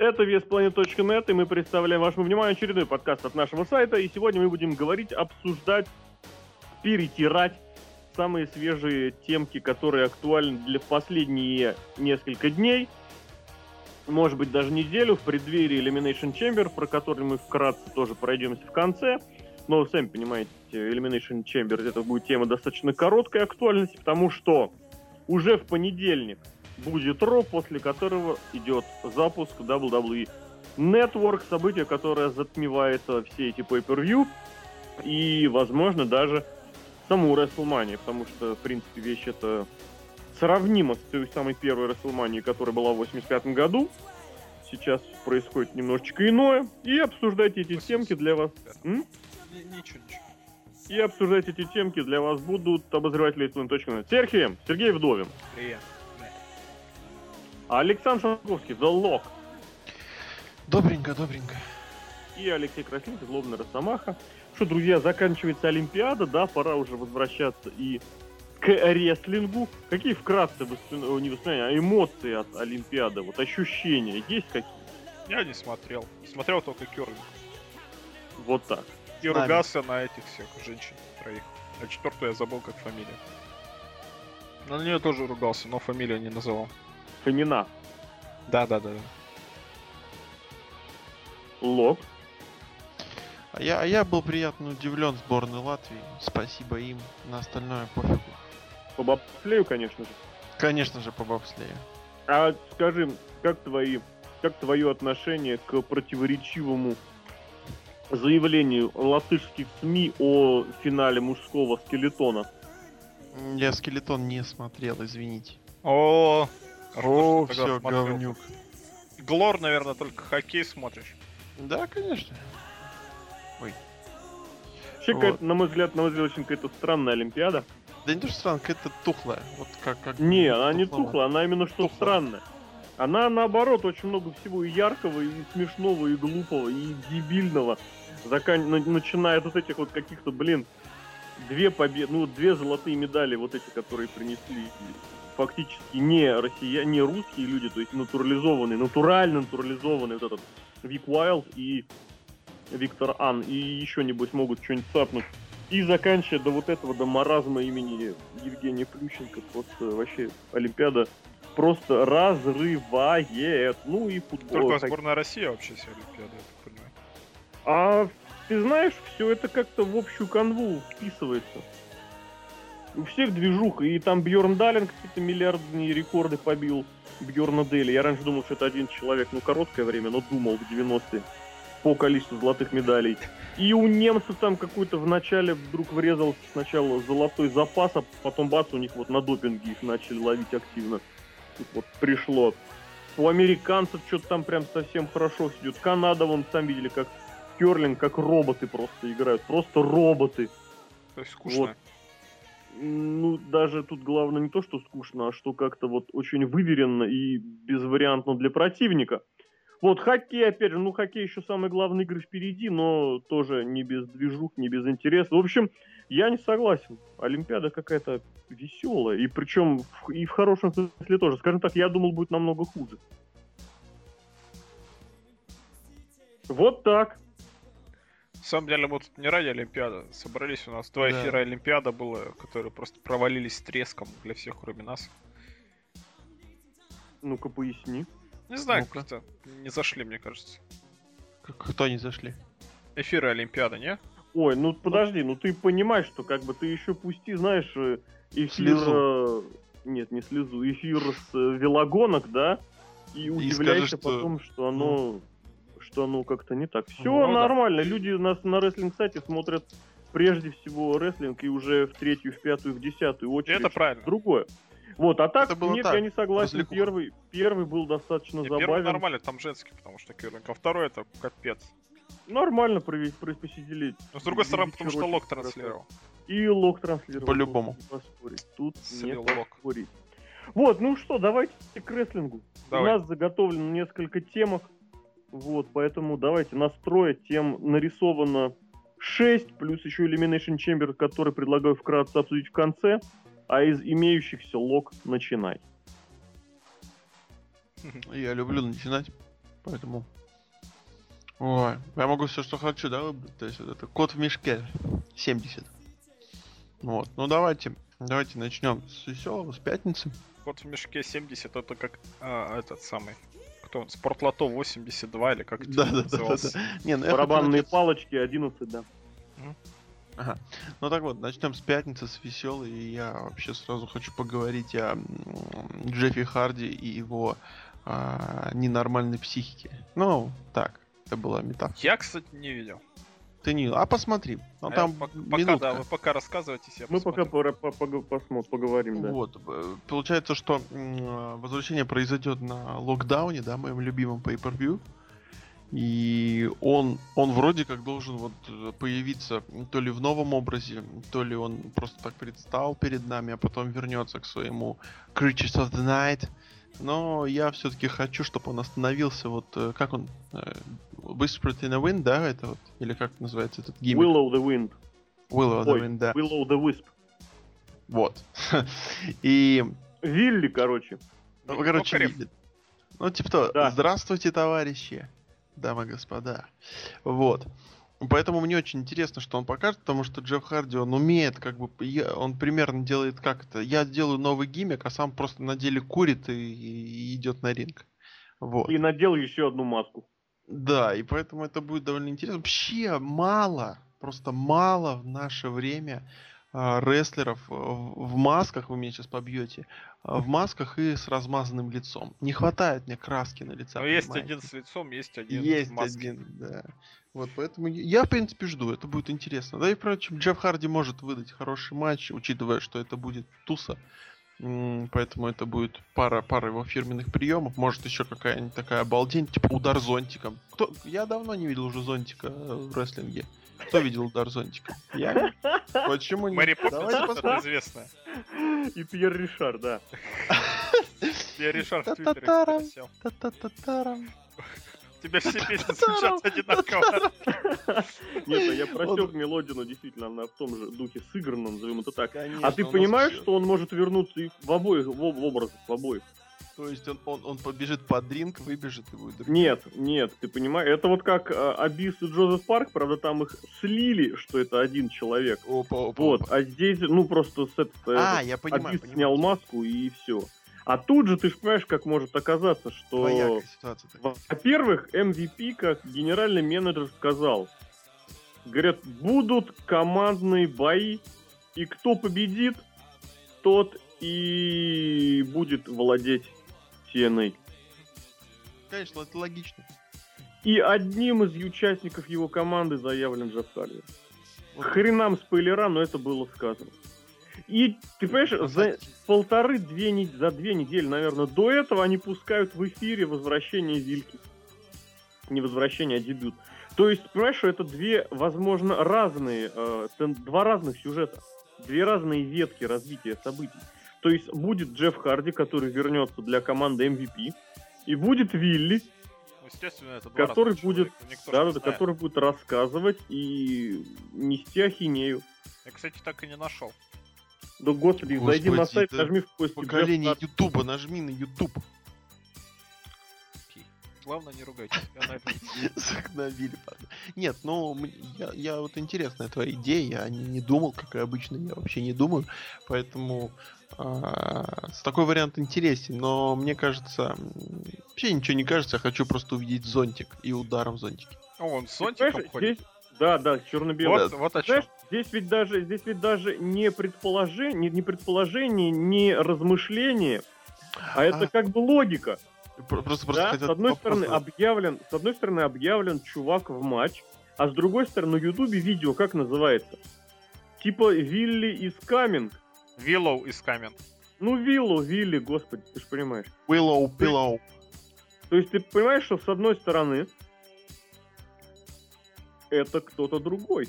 Это веспланет.нет, и мы представляем вашему вниманию очередной подкаст от нашего сайта. И сегодня мы будем говорить, обсуждать, перетирать самые свежие темки, которые актуальны для последние несколько дней. Может быть, даже неделю, в преддверии Elimination Chamber, про который мы вкратце тоже пройдемся в конце. Но, сами понимаете, Elimination Chamber — это будет тема достаточно короткой актуальности, потому что уже в понедельник будет Ро, после которого идет запуск WWE Network, событие, которое затмевает все эти pay-per-view и, возможно, даже саму WrestleMania, потому что, в принципе, вещь это сравнима с той самой первой WrestleMania, которая была в 85 году. Сейчас происходит немножечко иное. И обсуждайте эти темки для вас. И обсуждать эти темки для вас будут обозреватели SummerSlam.net. Сергей Вдовин. Привет. Александр Шатковский, The Lock. Добренько, добренько. И Алексей Красильников, Злобный Росомаха. Что, друзья, заканчивается Олимпиада, да, пора уже возвращаться и к рестлингу. Какие вкратце не воспоминания, а эмоции от Олимпиады, вот ощущения есть какие? Я не смотрел. Смотрел только Кёрлинг. Вот так. И ругался на этих всех женщин троих. А четвертую я забыл, как фамилия. На нее тоже ругался, но фамилию не называл. Фомина. Да. Лоб. А я был приятно удивлен сборной Латвии. Спасибо им. На остальное пофигу. По бобслею, конечно же. Конечно же, по бобслею. А скажи, как твое отношение к противоречивому заявлению латышских СМИ о финале мужского скелетона? Я скелетон не смотрел, извините. О, все, говнюк. Глор, наверное, только хоккей смотришь. Да, конечно. Ой. Вообще, вот. на мой взгляд, очень какая-то странная Олимпиада. Да не то, что странная, какая-то тухлая. Вот как не, она не тухлая, она именно что тухлая. Странная. Она, наоборот, очень много всего и яркого, и смешного, и глупого, и дебильного. Начиная от этих вот каких-то, две победы, две золотые медали, вот эти, которые принесли фактически не русские люди, то есть натурализованные, вот этот Вик Уайлд и Виктор Ан, и еще, небось, могут что-нибудь цапнуть. И заканчивая до маразма имени Евгения Плющенко, просто вообще Олимпиада просто разрывает. Ну и футбол. Только сборная России вообще вся Олимпиада, я так понимаю. А ты знаешь, все это как-то в общую канву вписывается. У всех движуха, и там Бьорн Далин какие-то миллиардные рекорды побил Бьорна Дели. Я раньше думал, что это один человек, короткое время, но думал в 90-е по количеству золотых медалей. И у немцев там какой-то вначале вдруг врезался сначала золотой запас, а потом бац, у них на допинге их начали ловить активно. Пришло. У американцев что-то там прям совсем хорошо идет. Канада, вон, сам видели, как керлинг, как роботы просто играют. Просто роботы. То есть скучно. Вот. Даже тут главное не то, что скучно, а что как-то очень выверенно и безвариантно для противника. Хоккей, опять же, хоккей еще самые главные игры впереди, но тоже не без движух, не без интереса. В общем, я не согласен. Олимпиада какая-то веселая, и причем и в хорошем смысле тоже. Скажем так, я думал, будет намного хуже. Вот так. На самом деле, мы тут не ради Олимпиады собрались, у нас два эфира Олимпиада было, которые просто провалились с треском для всех, кроме нас. Ну-ка, поясни. Не знаю, как-то не зашли, мне кажется. Кто не зашли? Эфиры Олимпиады, не? Ой, подожди, ты понимаешь, что ты еще пусти, знаешь, эфир... Слезу. Нет, не слезу, эфир с велогонок, да? И удивляешься потом, что оно... что оно как-то не так. Все нормально. Да. Люди у нас на рестлинг-сайте смотрят прежде всего рестлинг и уже в третью, в пятую, в десятую очередь. Это правильно. Другое. А так, нет, так. Я не согласен. Первый был достаточно забавен. Первый нормально, там женский, потому что керлинг. А второй это капец. Нормально посидели. Но с другой стороны, потому что Лок транслировал. И Лок транслировал. По-любому. Тут нет спорить. Давайте к рестлингу. Давай. У нас заготовлено несколько темок. Поэтому давайте настроить тем нарисовано 6, плюс еще Elimination Chamber, который предлагаю вкратце обсудить в конце, а из имеющихся лог начинай. Я люблю начинать. Поэтому... Ой, я могу все, что хочу, да, выбрать? То есть вот это кот в мешке 70. Вот, ну давайте начнем с веселого, с пятницы. Кот в мешке 70, это как этот самый... Кто? Спортлото 82 или как это называлось? Да. Барабанные палочки 11, да. Ага. Ну так вот, начнем с пятницы, с веселой. И я вообще сразу хочу поговорить о Джеффе Харди и его ненормальной психике. Ну, так, это была метафора. Я, кстати, не видел. Ты не видел? А посмотри. Ну, а там пока, да, вы пока рассказывайте себе. Мы посмотрим. пока поговорим, да. Вот, получается, что возвращение произойдет на локдауне, да, моем любимом pay-per-view. И он вроде как должен вот появиться то ли в новом образе, то ли он просто так предстал перед нами, а потом вернется к своему Creatures of the Night. Но я все-таки хочу, чтобы он остановился вот, как он, Whispered in the Wind, да, это вот, или как называется этот гиммик? Willow the Wind. Willow the Wind, да. Willow the Wisp. Вот. И... Вилли, короче. Ну, короче, Вилли. Ну, типа то, да. Здравствуйте, товарищи. Дамы и господа. Вот. Поэтому мне очень интересно, что он покажет, потому что Джефф Харди, он умеет, как бы, он примерно делает как это. Я делаю новый гиммик, а сам просто на деле курит и идет на ринг. Вот. И надел еще одну маску. Да, и поэтому это будет довольно интересно. Вообще мало, просто мало в наше время рестлеров в масках, вы меня сейчас побьете, в масках и с размазанным лицом. Не хватает мне краски на лице. Но есть один с лицом, есть один с маской. Есть один, да. Вот, поэтому я, в принципе, жду. Это будет интересно. Да и, впрочем, Джефф Харди может выдать хороший матч, учитывая, что это будет туса. Поэтому это будет пара его фирменных приемов. Может, еще какая-нибудь такая обалдень, типа удар зонтиком. Я давно не видел уже зонтика в рестлинге. Кто видел удар зонтика? Я? Почему не? Мэри Поппинс, это известно. И Пьер Ришар, да. Пьер Ришар в Твиттере спросил. У тебя все песни сейчас одинаково. Нет, я просек Мелодину, действительно, она в том же духе сыгранном, назовем это так. А ты понимаешь, что он может вернуться и в обоих, в образах, в обоих? То есть он побежит под ринг, выбежит и будет... Нет, ты понимаешь, это вот как Абисс и Джозеф Парк, правда, там их слили, что это один человек. Опа. Вот, а здесь, ну, просто с этого... я понимаю. Абисс снял маску и все. А тут же, ты же понимаешь, как может оказаться, что... Двоякая ситуация. Во-первых, MVP, как генеральный менеджер, сказал, говорят, будут командные бои, и кто победит, тот и будет владеть TNA. Конечно, это логично. И одним из участников его команды заявлен Джефф Харди. Вот. Хренам спойлера, но это было сказано. И, ты понимаешь, за 2 недели, наверное, до этого они пускают в эфире возвращение Вильки. Не возвращение, а дебют. То есть, понимаешь, что это две, возможно, разные, два разных сюжета. Две разные ветки развития событий. То есть будет Джефф Харди, который вернется для команды MVP, и будет Вилли, который будет, который будет рассказывать и нести ахинею. Я, кстати, так и не нашел. Да господи, зайди на сайт, нажми в поиск. Поколение Ютуба, нажми на Ютуб. Главное, не ругайтесь, я найду. Загнобили, парни. Нет, ну, я вот интересная твоя идея, я не думал, как и обычно, я вообще не думаю, поэтому такой вариант интересен, но мне кажется, вообще ничего не кажется, я хочу просто увидеть зонтик и ударом зонтики. Он с зонтиком ходит? Здесь... Да, черно-белый. Вот о чем. Здесь ведь даже не предположение, не размышление, а это как бы логика. Просто да, с одной стороны объявлен чувак в матч, а с другой стороны на Ютубе видео как называется? Типа Вилли is coming. Willow is coming. Ну Вилли, господи, ты же понимаешь. Willow Pillow. То есть ты понимаешь, что с одной стороны это кто-то другой.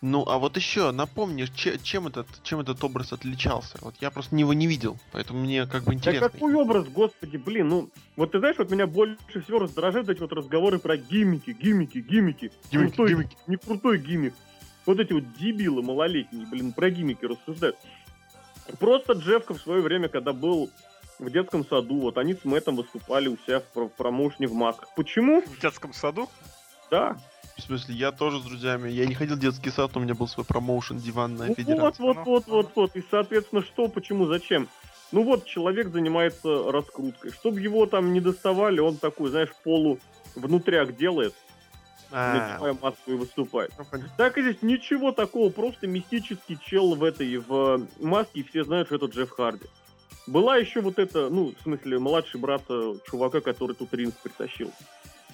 Ну, а вот еще напомнишь, чем этот образ отличался? Вот я просто его не видел, поэтому мне как бы интересно. Да какой образ, господи, блин, ну... Вот ты знаешь, вот меня больше всего раздражают эти вот разговоры про гиммики. Гиммики. Не крутой гиммик. Вот эти вот дебилы малолетние, блин, про гиммики рассуждают. Просто Джеффка в свое время, когда был в детском саду. Вот они с Мэттом выступали у себя в промоушне в масках. Почему? В детском саду? Да. В смысле, я тоже с друзьями. Я не ходил в детский сад, у меня был свой промоушен диванная федерация. Вот. И, соответственно, что, почему, зачем? Ну вот, человек занимается раскруткой. Чтобы его там не доставали, он такой, знаешь, полу внутряк делает. Надевая маску и выступает. Так и здесь ничего такого, просто мистический чел в этой в маске, и все знают, что это Джефф Харди. Была еще вот эта, ну, в смысле, младший брат чувака, который тут ринг притащил.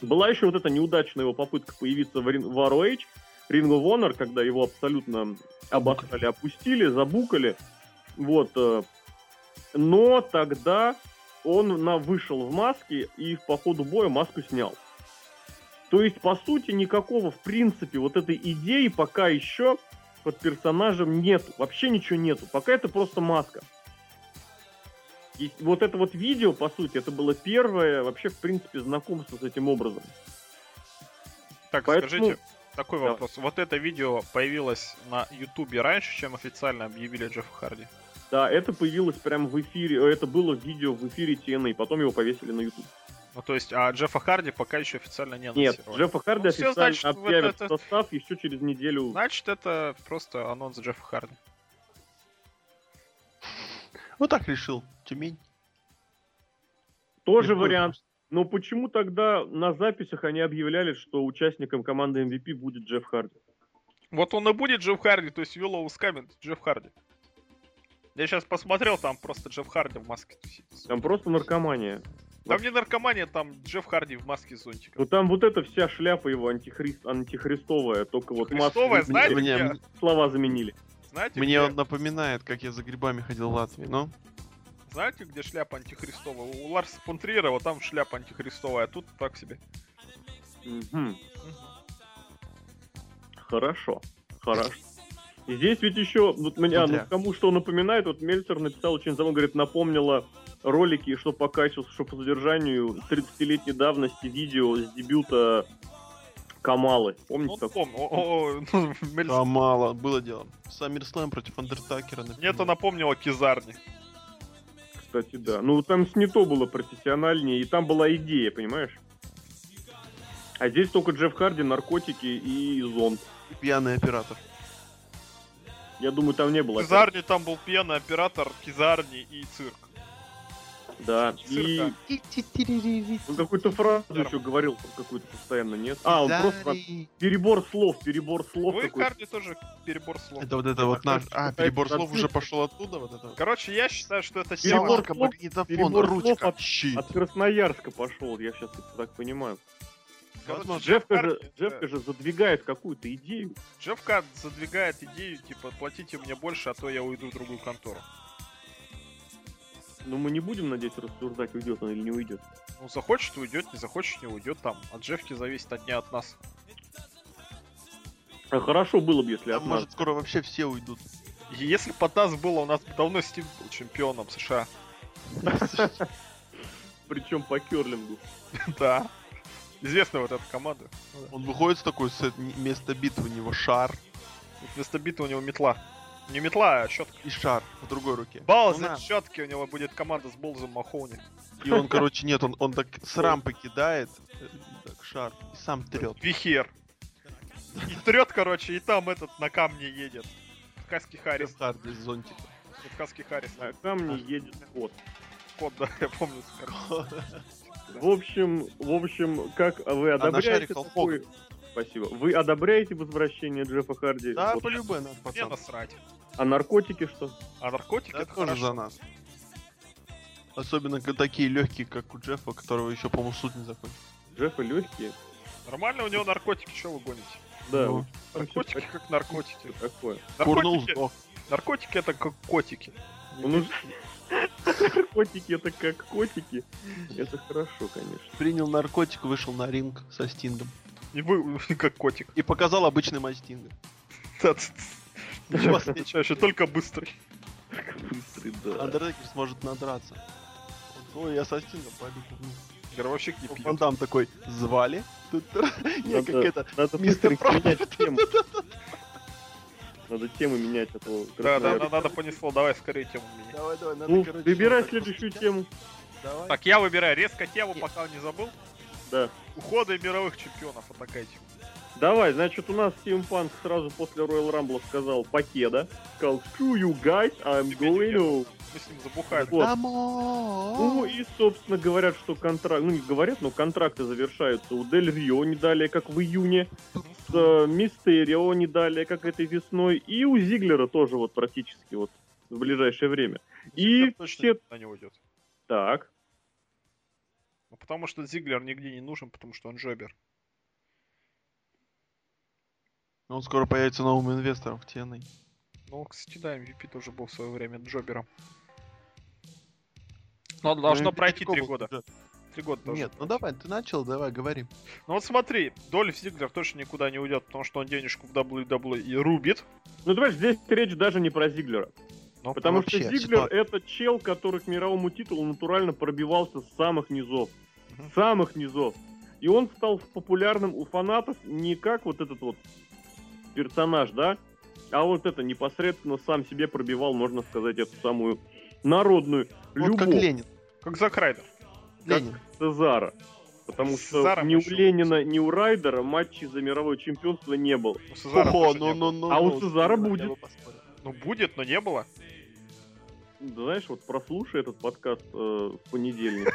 Была еще вот эта неудачная его попытка появиться в ROH, Ring of Honor, когда его абсолютно обоссали, опустили, забукали. Вот. Но тогда он вышел в маске и по ходу боя маску снял. То есть, по сути, никакого, в принципе, вот этой идеи пока еще под персонажем нету. Вообще ничего нету. Пока это просто маска. И вот это вот видео, по сути, это было первое вообще, в принципе, знакомство с этим образом. Так, поэтому... скажите, такой вопрос. Да. Вот это видео появилось на Ютубе раньше, чем официально объявили Джеффа Харди? Да, это появилось прямо в эфире. Это было видео в эфире TNA, и потом его повесили на Ютуб. Ну, то есть, а Джеффа Харди пока еще официально не анонсировали. Нет, Джеффа Харди официально объявят в состав еще через неделю. Значит, это просто анонс Джеффа Харди. Вот так решил Тюмень. Тоже вариант. Но почему тогда на записях они объявляли, что участником команды MVP будет Джефф Харди? Вот он и будет Джефф Харди, то есть Willow is coming, Джефф Харди. Я сейчас посмотрел, там просто Джефф Харди в маске тусит. Там просто наркомания. Там не наркомания, там Джефф Харди в маске зонтика. Ну там вот эта вся шляпа его антихристовая, только вот маску знаете, мне... слова заменили. Знаете, мне он напоминает, как я за грибами ходил в Латвии, но... Знаете, где шляпа антихристовая? У Ларса фон Триера вот там шляпа антихристовая, а тут так себе. Хорошо. И здесь ведь еще, вот меня, кому что напоминает, вот Мельцер написал очень забавно, говорит, напомнила ролики, что по качеству, что по содержанию 30-летней давности видео с дебюта Камалы. Помните такое? Камала, было дело. SummerSlam против Undertaker. Мне это напомнило Кизарни. Кстати, да. Ну, там не то было профессиональнее, и там была идея, понимаешь? А здесь только Джефф Харди, наркотики и зонт. И пьяный оператор. Я думаю, там не было. Кизарни, там был пьяный оператор, Кизарни и цирк. Да, и... Он какую-то фразу еще говорил, какую-то постоянно, нет? А, он просто... Перебор слов. Ну и Харди тоже перебор слов. Это вот это вот наш... А, перебор слов уже пошел оттуда? Вот это. Короче, я считаю, что это силка, магнитофон, ручка, щит. От Красноярска пошел, я сейчас так понимаю. Джеффка же задвигает какую-то идею. Джеффка задвигает идею, типа, платите мне больше, а то я уйду в другую контору. Ну, мы не будем, надеюсь, рассуждать, уйдет он или не уйдет. Ну, захочет, уйдет, не захочет, не уйдет. Там от Джеффки зависит, от не от нас. А хорошо было бы, если от нас. Может, скоро вообще все уйдут. Если бы от нас было, у нас давно Стинг был чемпионом США. Причем по керлингу. Да. Известна вот эта команда. Он выходит с такой, вместо битвы у него шар. Вместо битвы у него метла. Не метла, а щетка. И шар в другой руке. Балза, щетки, у него будет команда с Болзом Махоуни. И он, короче, нет, он так с рампы кидает, так, шар, и сам трет. Вихер. И трет, короче, и там этот на камне едет. Кавказский Харрис. Кавказский Харрис. На камне едет кот. Кот, да, я помню. В общем, как вы одобряете такой... Спасибо. Вы одобряете возвращение Джеффа Харди? Да, вот. По-любому, пацан. Мне насрать. А наркотики что? А наркотики да это тоже хорошо. За нас. Особенно такие легкие, как у Джеффа, которого еще, по-моему, суд не закончил. Джеффа легкие? Нормально у него наркотики, что вы гоните? Да. Ну, наркотики как наркотики. Какое? Наркотики это как котики. Наркотики это как котики. Это хорошо, конечно. Принял наркотик, вышел на ринг со Стингом. И вы как котик. И показал обычный матч Стинга. Еще только быстрый. Быстрый, да. Андертейкер сможет надраться. Ой, я со Стингом пойду. Гробовщик не пьет. Он там такой, звали? Нет, как это, мистер Профит. Надо тему менять, а то... Да, надо понесло, давай скорее тему менять. Давай, надо, ну, короче, выбирай следующую тему. Давай. Так, я выбираю резко тему, пока не забыл. Да. Уходы мировых чемпионов, вот такая тема. Давай, значит, у нас CM Punk сразу после Royal Rumble сказал Покеда. Сказал, "To you guys, I'm going to...". Мы с ним забухаем. Вот. Ну и, собственно, говорят, что контракт... Ну, не говорят, но контракты завершаются у Дель Рио не далее, как в июне. С Мистерио не далее, как этой весной. И у Зиглера тоже вот практически вот в ближайшее время. Зиглер и точно на него идет. Так. Ну, потому что Зиглер нигде не нужен, потому что он джобер. Он скоро появится новым инвестором в TNA. Ну, кстати, да, MVP тоже был в свое время джобером. Но должно пройти 3 года. Да. 3 года должно. Нет, пройти. Ну давай, ты начал, давай, говори. Ну вот смотри, Дольф Зиглер точно никуда не уйдет, потому что он денежку в WWE рубит. Ну давай, здесь речь даже не про Зиглера. Но потому вообще, что Зиглер это чел, который к мировому титулу натурально пробивался с самых низов. С самых низов. И он стал популярным у фанатов не как вот этот вот персонаж, да? А вот это непосредственно сам себе пробивал, можно сказать, эту самую народную вот любовь. Как Ленин. Как Зак Райдер. Ленин. Как Цезара. Потому Цезара что ни у Ленина, ни у Райдера матчей за мировое чемпионство не было. А у Цезара будет. Ну будет, но не было. Знаешь, вот прослушай этот подкаст в понедельник.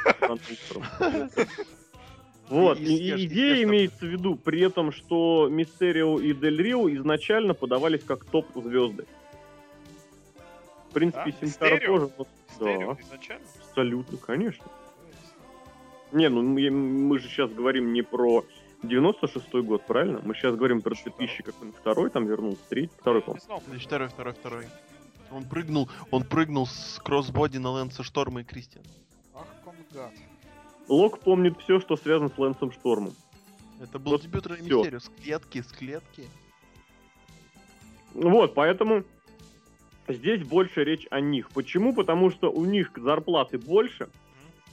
Вот, и идея имеется в виду, при этом, что Мистерио и Дель Рио изначально подавались как топ-звезды. В принципе, Синтара тоже. Мистерио изначально? Абсолютно, конечно. Не, ну мы же сейчас говорим не про 96-й год, правильно? Мы сейчас говорим про 2000, как он второй там вернулся, третий, второй, по-моему. Второй. Он прыгнул с кроссбоди на Лэнса Шторма и Кристиана. Ах, он гад. Лок помнит все, что связано с Лэнсом Штормом. Это был дебют Рей Мистерио. С клетки. Вот, поэтому здесь больше речь о них. Почему? Потому что у них зарплаты больше,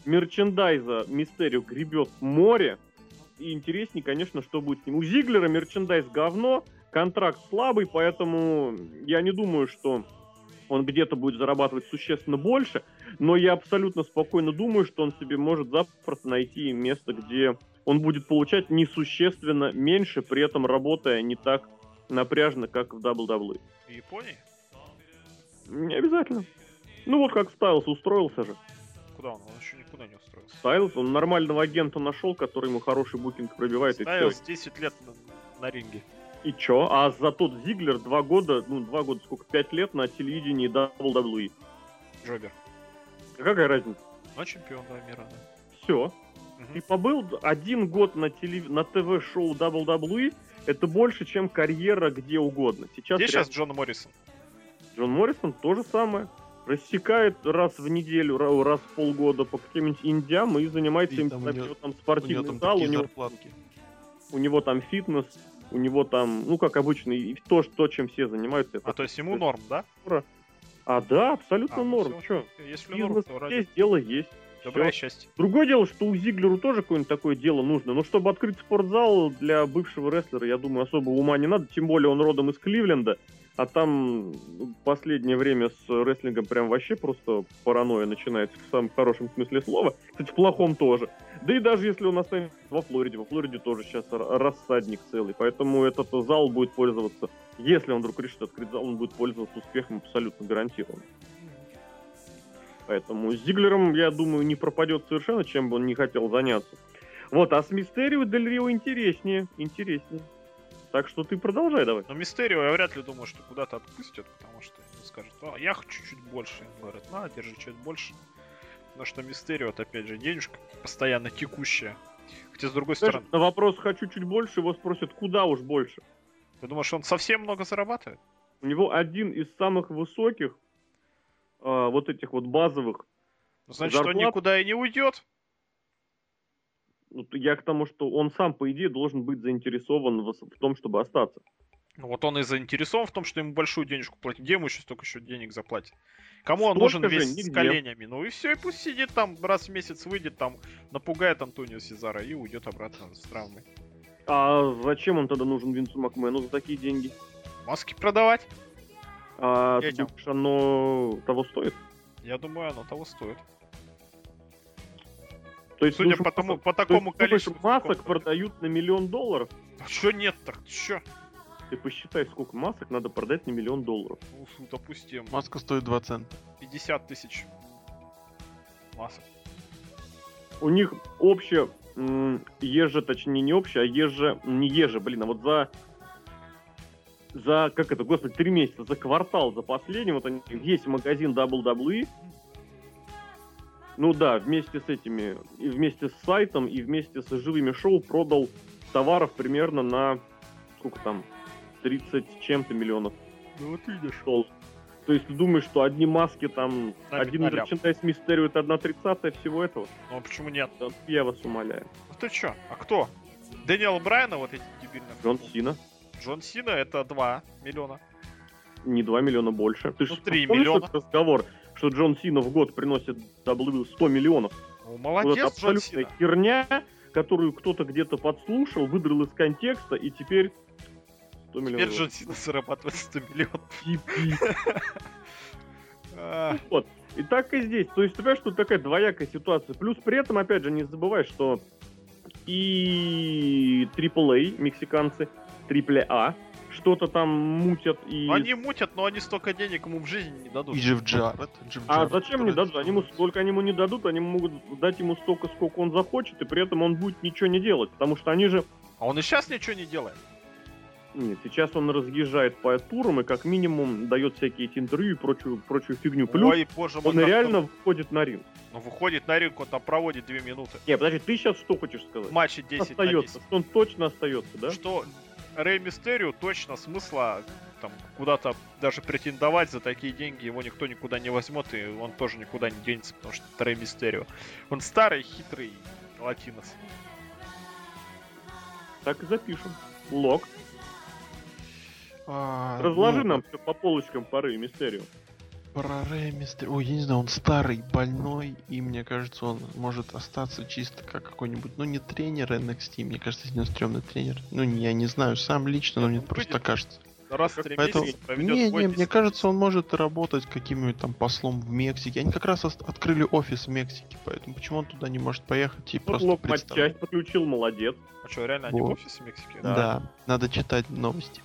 мерчендайза Мистерио гребет море, и интереснее, конечно, что будет с ним. У Зиглера мерчендайз говно, контракт слабый, поэтому я не думаю, что он где-то будет зарабатывать существенно больше, но я абсолютно спокойно думаю, что он себе может запросто найти место, где он будет получать несущественно меньше, при этом работая не так напряжно, как в WWE. В Японии? Не обязательно. Ну вот как Стайлз устроился же. Куда он? Он еще никуда не устроился. Стайлз, он нормального агента нашел, который ему хороший букинг пробивает. Стайлз 10 лет на ринге. И чё? А зато Зиглер 2 года, ну 2 года, сколько, 5 лет на телевидении WWE. Джобер. А какая разница? Ну, чемпион мира, да. Все. Ты побыл 1 год на ТВ-шоу WWE, это больше, чем карьера где угодно. Сейчас Джон Моррисон. Джон Моррисон то же самое. Рассекает раз в неделю, раз в полгода по каким-нибудь индям и занимается им там спортивный зал. У него там фитнес, у него там, ну, как обычно, и то, чем все занимаются. Это, то есть ему норм, да? А, да, абсолютно норм. Все, если бизнес норм, то есть, дело есть. Доброе счастье. Другое дело, что у Зиглеру тоже какое-нибудь такое дело нужно. Но чтобы открыть спортзал для бывшего рестлера, я думаю, особо ума не надо. Тем более он родом из Кливленда. А там последнее время с рестлингом прям вообще просто паранойя начинается в самом хорошем смысле слова. Кстати, в плохом тоже. Да и даже если он останется во Флориде тоже сейчас рассадник целый. Поэтому этот зал будет пользоваться, если он вдруг решит открыть зал, он будет пользоваться успехом абсолютно гарантированно. Поэтому с Зиглером, я думаю, не пропадет совершенно, чем бы он не хотел заняться. Вот, а с Мистерио и Дель Рио интереснее. Так что ты продолжай давай. Но Мистерио я вряд ли думаю, что куда-то отпустят, потому что скажут, я хочу чуть-чуть больше. Им говорят, на, держи чуть больше. Но что Мистерио, это опять же денежка постоянно текущая. Хотя с другой стороны... На вопрос «хочу чуть больше» его спросят, куда уж больше. Ты думаешь, он совсем много зарабатывает? У него один из самых высоких вот этих вот базовых зарплат. Он никуда и не уйдет? Я к тому, что он сам, по идее, должен быть заинтересован в том, чтобы остаться. Вот он и заинтересован в том, что ему большую денежку платят. Где ему еще столько еще денег заплатят? Кому он нужен весь с коленями? Ну и все, и пусть сидит там, раз в месяц выйдет там, напугает Антонио Сезара и уйдет обратно с травмой. А зачем он тогда нужен Винсу Макмену за такие деньги? Маски продавать. Едем. Думаешь, оно того стоит? Я думаю, оно того стоит. То есть, судя по такому количеству... масок продают на $1 миллион. А чё нет-то? Чё? Ты посчитай, сколько масок надо продать на $1 миллион. Уф, допустим. Маска стоит 2 цента. 50 тысяч масок. У них общее... Еже, точнее, не общее, а еже... Не еже, блин, а вот за... За, как это, господи, 3 месяца, за квартал, за последний. Вот они, есть магазин WWE. Ну да, вместе с этими, и вместе с сайтом, и вместе с живыми шоу продал товаров примерно на, сколько там, 30 чем-то миллионов. Ну вот видишь. То есть ты думаешь, что одни маски там, один мерчендайз Мистерио, это 1/30 всего этого? Ну а почему нет? Я вас умоляю. Ну ты чё? А кто? Дэниел Брайана, вот эти дебильные? Джон Сина. Джон Сина это 2 миллиона. Не 2 миллиона, больше. Ты же помнишь этот разговор, что Джон Сина в год приносит WWE 100 миллионов? Ну, молодец, вот Джон Сина. Абсолютная херня, которую кто-то где-то подслушал, выдрал из контекста, и теперь 100 миллионов. Теперь Джон Сина зарабатывает 100 миллионов. Вот. И так и здесь. То есть, ты понимаешь, что такая двоякая ситуация. Плюс при этом, опять же, не забывай, что и AAA, мексиканцы, AAA, что-то там мутят и... Они мутят, но они столько денег ему в жизни не дадут. И Джефф Джаред. А зачем не дадут? Они ему, сколько они ему не дадут, они могут дать ему столько, сколько он захочет, и при этом он будет ничего не делать, потому что они же... А он и сейчас ничего не делает? Нет, сейчас он разъезжает по турам и как минимум дает всякие эти интервью и прочую фигню. Плюс ой, боже мой, он реально выходит на ринг. Ну, выходит на ринг, он там проводит 2 минуты. Не, подожди, ты сейчас что хочешь сказать? В матче 10 на 10. Он точно остается, да? Что... Рей Мистерио точно смысла там куда-то даже претендовать за такие деньги, его никто никуда не возьмет, и он тоже никуда не денется, потому что это Рей Мистерио. Он старый, хитрый латинос. Так и запишем. Лог. Разложи нам все по полочкам по Рей Мистерио. Про Рей Мистерио... Ой, я не знаю, он старый, больной, и мне кажется, он может остаться чисто как какой-нибудь... Ну, не тренер NXT, мне кажется, если он стрёмный тренер. Ну, я не знаю, сам лично, но мне просто так кажется. Раз в 3 месяца проведёт... Не, мне кажется, он может работать каким-нибудь там послом в Мексике. Они как раз открыли офис в Мексике, поэтому почему он туда не может поехать и просто представить? Часть подключил, молодец. А что, реально они в офисе в Мексике? Да, надо читать новости.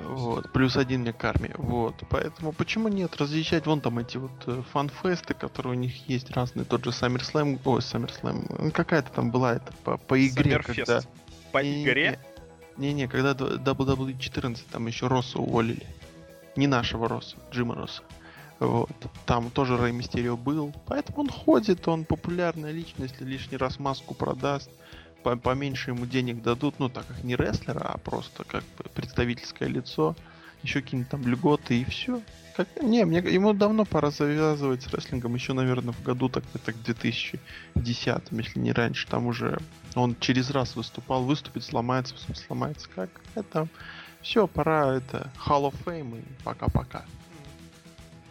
Вот, плюс один к армии. Вот. Поэтому почему нет? Разъезжать вон там эти вот фанфесты, которые у них есть разные, тот же SummerSlam. Ой, SummerSlam. Какая-то там была это по игре. Когда... По игре? Не-не, когда WWE 14 там еще Росса уволили. Не нашего Росса, Джима Росса. Вот. Там тоже Рей Мистерио был. Поэтому он ходит, он популярная личность, если лишний раз маску продаст. Поменьше ему денег дадут, ну так как не рестлера, а просто как бы представительское лицо, еще какие-нибудь там льготы и все. Как... Не, мне ему давно пора завязывать с рестлингом, еще, наверное, в году так это к 2010, если не раньше, там уже он через раз выступит, сломается как. Это все, пора это Hall of Fame и пока-пока.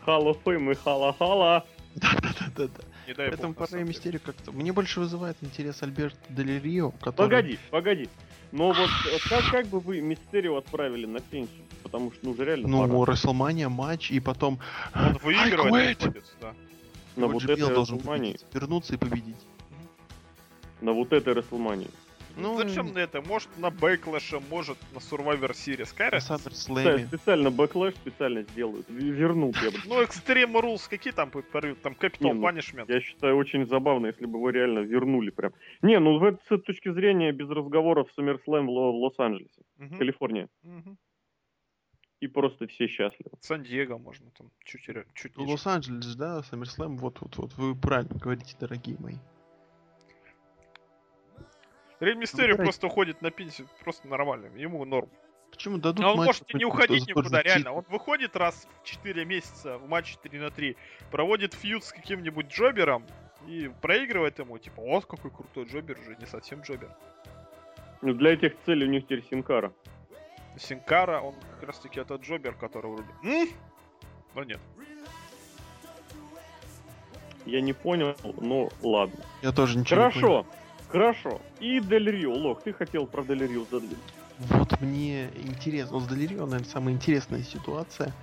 Hall of Fame и хала-хала. Да-да-да-да-да. Поэтому по Рей Мистерио как-то... Мне больше вызывает интерес Альберто Дель Рио, который... Погоди. Но вот как бы вы Мистерио отправили на пенсию? Потому что, ну, уже реально пора. Ну, WrestleMania матч, и потом... Он выигрывает, находится, да. На вот этой WrestleMania. Вернуться и победить. На вот этой WrestleMania. Ну, зачем на это? Может, на Бэклэше, может, на Survivor Series. Какая разница? Специально Бэклэш специально сделают. Вернут, я бы. Ну, Extreme Rules какие там порвут? Там Capital Punishment. Я считаю, очень забавно, если бы его реально вернули прям. Не, ну, с этой точки зрения, без разговоров, SummerSlam в Лос-Анджелесе, Калифорния. И просто все счастливы. Сан-Диего можно там чуть ниже. Лос-Анджелес, да, SummerSlam, вот. Вы правильно говорите, дорогие мои. Рей Мистерио просто уходит на пенсию, просто нормально, ему норм. Почему дадут? А он может и не уходить никуда, реально. Он выходит раз в 4 месяца в матче 3 на 3, проводит фьюд с каким-нибудь джобером и проигрывает ему, типа, о, какой крутой джобер, уже не совсем джобер. Ну, для этих целей у них теперь Синкара. Синкара, он как раз таки этот джобер, который вроде... Но нет. Я не понял, но ладно. Я тоже ничего не понял. Хорошо. И Дель Рио, Лок, ты хотел про Дель Рио задвинуть. Вот мне интересно, с Дель Рио, наверное, самая интересная ситуация,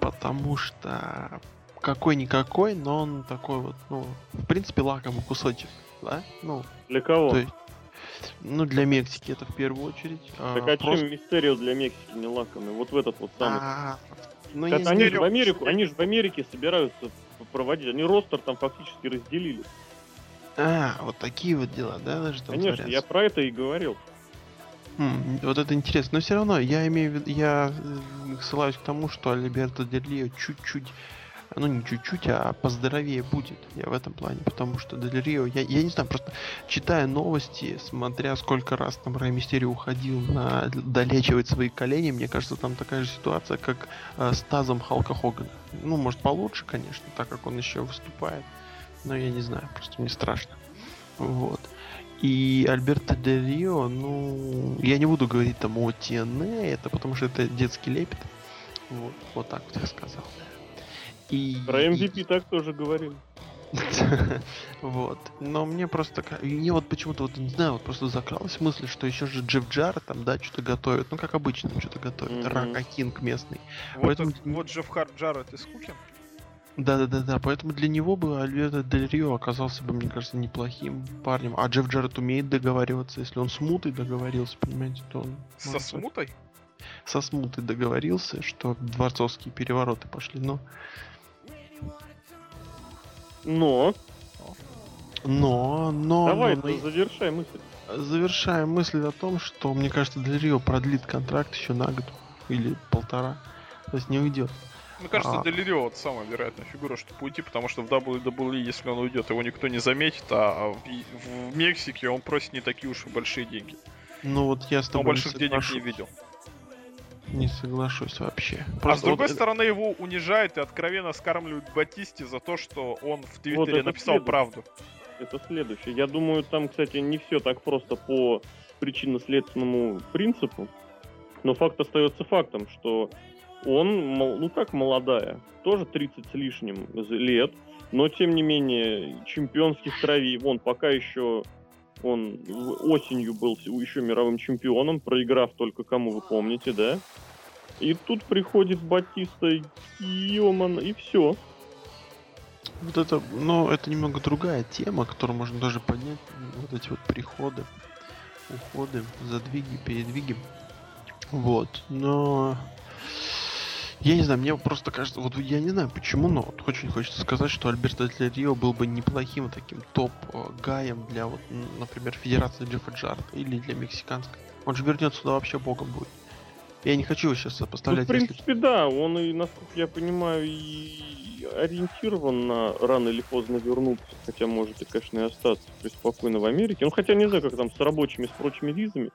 потому что какой-никакой, но он такой вот, ну, в принципе, лакомый кусочек, да? Ну, для кого? То есть, ну, для Мексики это в первую очередь. Так а просто... чем Мистерио для Мексики не лакомый? Вот в этот вот самый... Ну, они же в Америку, они же в Америке собираются проводить, они ростер там фактически разделили. А, вот такие вот дела, да, даже там конечно, творятся. Я про это и говорил. Вот это интересно, но все равно я имею в виду, я ссылаюсь к тому, что Альберто Дель Рио чуть-чуть, ну не чуть-чуть, а поздоровее будет, я в этом плане, потому что Дель Рио, я не знаю, просто читая новости, смотря сколько раз там Рей Мистерио уходил на долечивать свои колени, мне кажется, там такая же ситуация, как с тазом Халка Хогана. Ну, может, получше, конечно, так как он еще выступает, но я не знаю, просто мне страшно. Вот. И Альберто Дель Рио, ну, я не буду говорить там о TNA, это потому что это детский лепет. Вот, вот так вот я сказал. И... Про MVP так тоже говорил. Вот. Но мне просто... Мне вот почему-то, вот не знаю, вот просто закралась мысль, что еще же Джефф Джар там, да, что-то готовит. Ну, как обычно, что-то готовит. Рака Кинг местный. Вот Джефф Хард Джаред из Куки. Да-да-да, поэтому для него бы Альберто Дель Рио оказался бы, мне кажется, неплохим парнем. А Джефф Джаред умеет договариваться, если он с Мутой договорился, понимаете, то он... Со Смутой? Со Смутой договорился, что дворцовские перевороты пошли, но... Давай, завершай мысль. Завершая мысль о том, что, мне кажется, Дель Рио продлит контракт еще на год или полтора. То есть не уйдет. Мне кажется, Дель Рио вот самая вероятная фигура, чтобы уйти, потому что в WWE, если он уйдет, его никто не заметит, а в Мексике он просит не такие уж и большие деньги. Ну вот я с тобой но больших денег не видел. Не соглашусь вообще. Просто а с другой стороны, его унижают и откровенно скармливают Батисте за то, что он в Твиттере вот написал правду. Это следующее. Я думаю, там, кстати, не все так просто по причинно-следственному принципу, но факт остается фактом, что он, ну как молодая, тоже 30 с лишним лет, но тем не менее чемпионских кровей, вон, пока еще он осенью был еще мировым чемпионом, проиграв только кому, вы помните, да? И тут приходит Батиста и все. Вот это, но это немного другая тема, которую можно даже поднять, вот эти вот приходы, уходы, задвиги, передвиги. Вот, но... Я не знаю, мне просто кажется, вот я не знаю почему, но вот очень хочется сказать, что Альберто Дель Рио был бы неплохим таким топ-гаем для, вот, например, Федерации Джеффа Джарда или для мексиканской. Он же вернется сюда вообще богом будет. Я не хочу его сейчас сопоставлять. Ну, в принципе, если... да, он, и, насколько я понимаю, и ориентирован на рано или поздно вернуться, хотя может и, конечно, и остаться преспокойно в Америке. Ну, хотя не знаю, как там с рабочими, с прочими визами.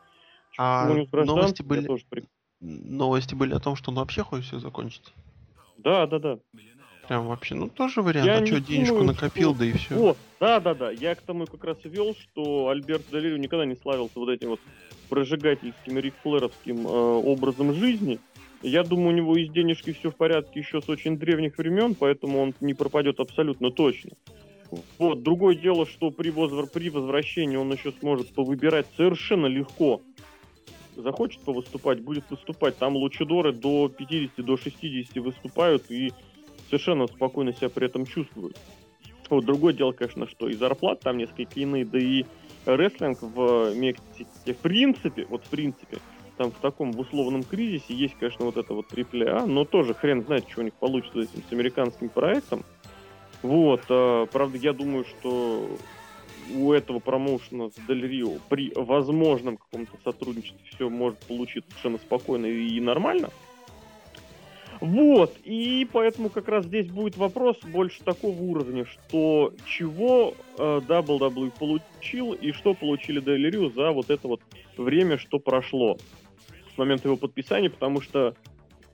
А новости были... Новости были о том, что он вообще хочет все закончить. Да. Прям вообще, ну тоже вариант, я денежку накопил, да и все. О, да, я к тому как раз и вел, что Альберто Дель Рио никогда не славился вот этим вот прожигательским рик-флэровским образом жизни. Я думаю, у него из денежки все в порядке еще с очень древних времен, поэтому он не пропадет абсолютно точно. Вот, другое дело, что при возвращении он еще сможет повыбирать совершенно легко. Захочет повыступать, будет выступать. Там лучидоры до 50, до 60 выступают и совершенно спокойно себя при этом чувствуют. Вот другое дело, конечно, что и зарплат там несколько иные, да и рестлинг в Мексике. В принципе, там в таком в условном кризисе есть, конечно, вот это вот AAA, но тоже хрен знает, что у них получится этим, с американским проектом. Вот, правда, я думаю, что у этого промоушена с Дель Рио при возможном каком-то сотрудничестве все может получиться совершенно спокойно и нормально. Вот, и поэтому как раз здесь будет вопрос больше такого уровня, что чего WWE получил и что получили Дель Рио за вот это вот время, что прошло с момента его подписания, потому что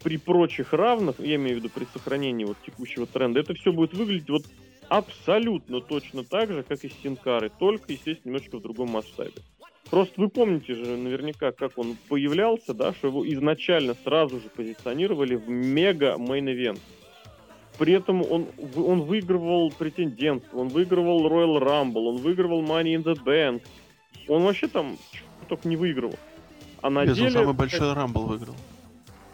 при прочих равных, я имею в виду при сохранении вот текущего тренда, это все будет выглядеть вот абсолютно точно так же, как и с Синкарой, только, естественно, немножечко в другом масштабе. Просто вы помните же наверняка, как он появлялся, да, что его изначально сразу же позиционировали в мега-мейн-эвент. При этом он выигрывал претендентство, он выигрывал Royal Rumble, он выигрывал Money in the Bank. Он вообще там только не выигрывал. А на деле... самый большой Рамбл выиграл.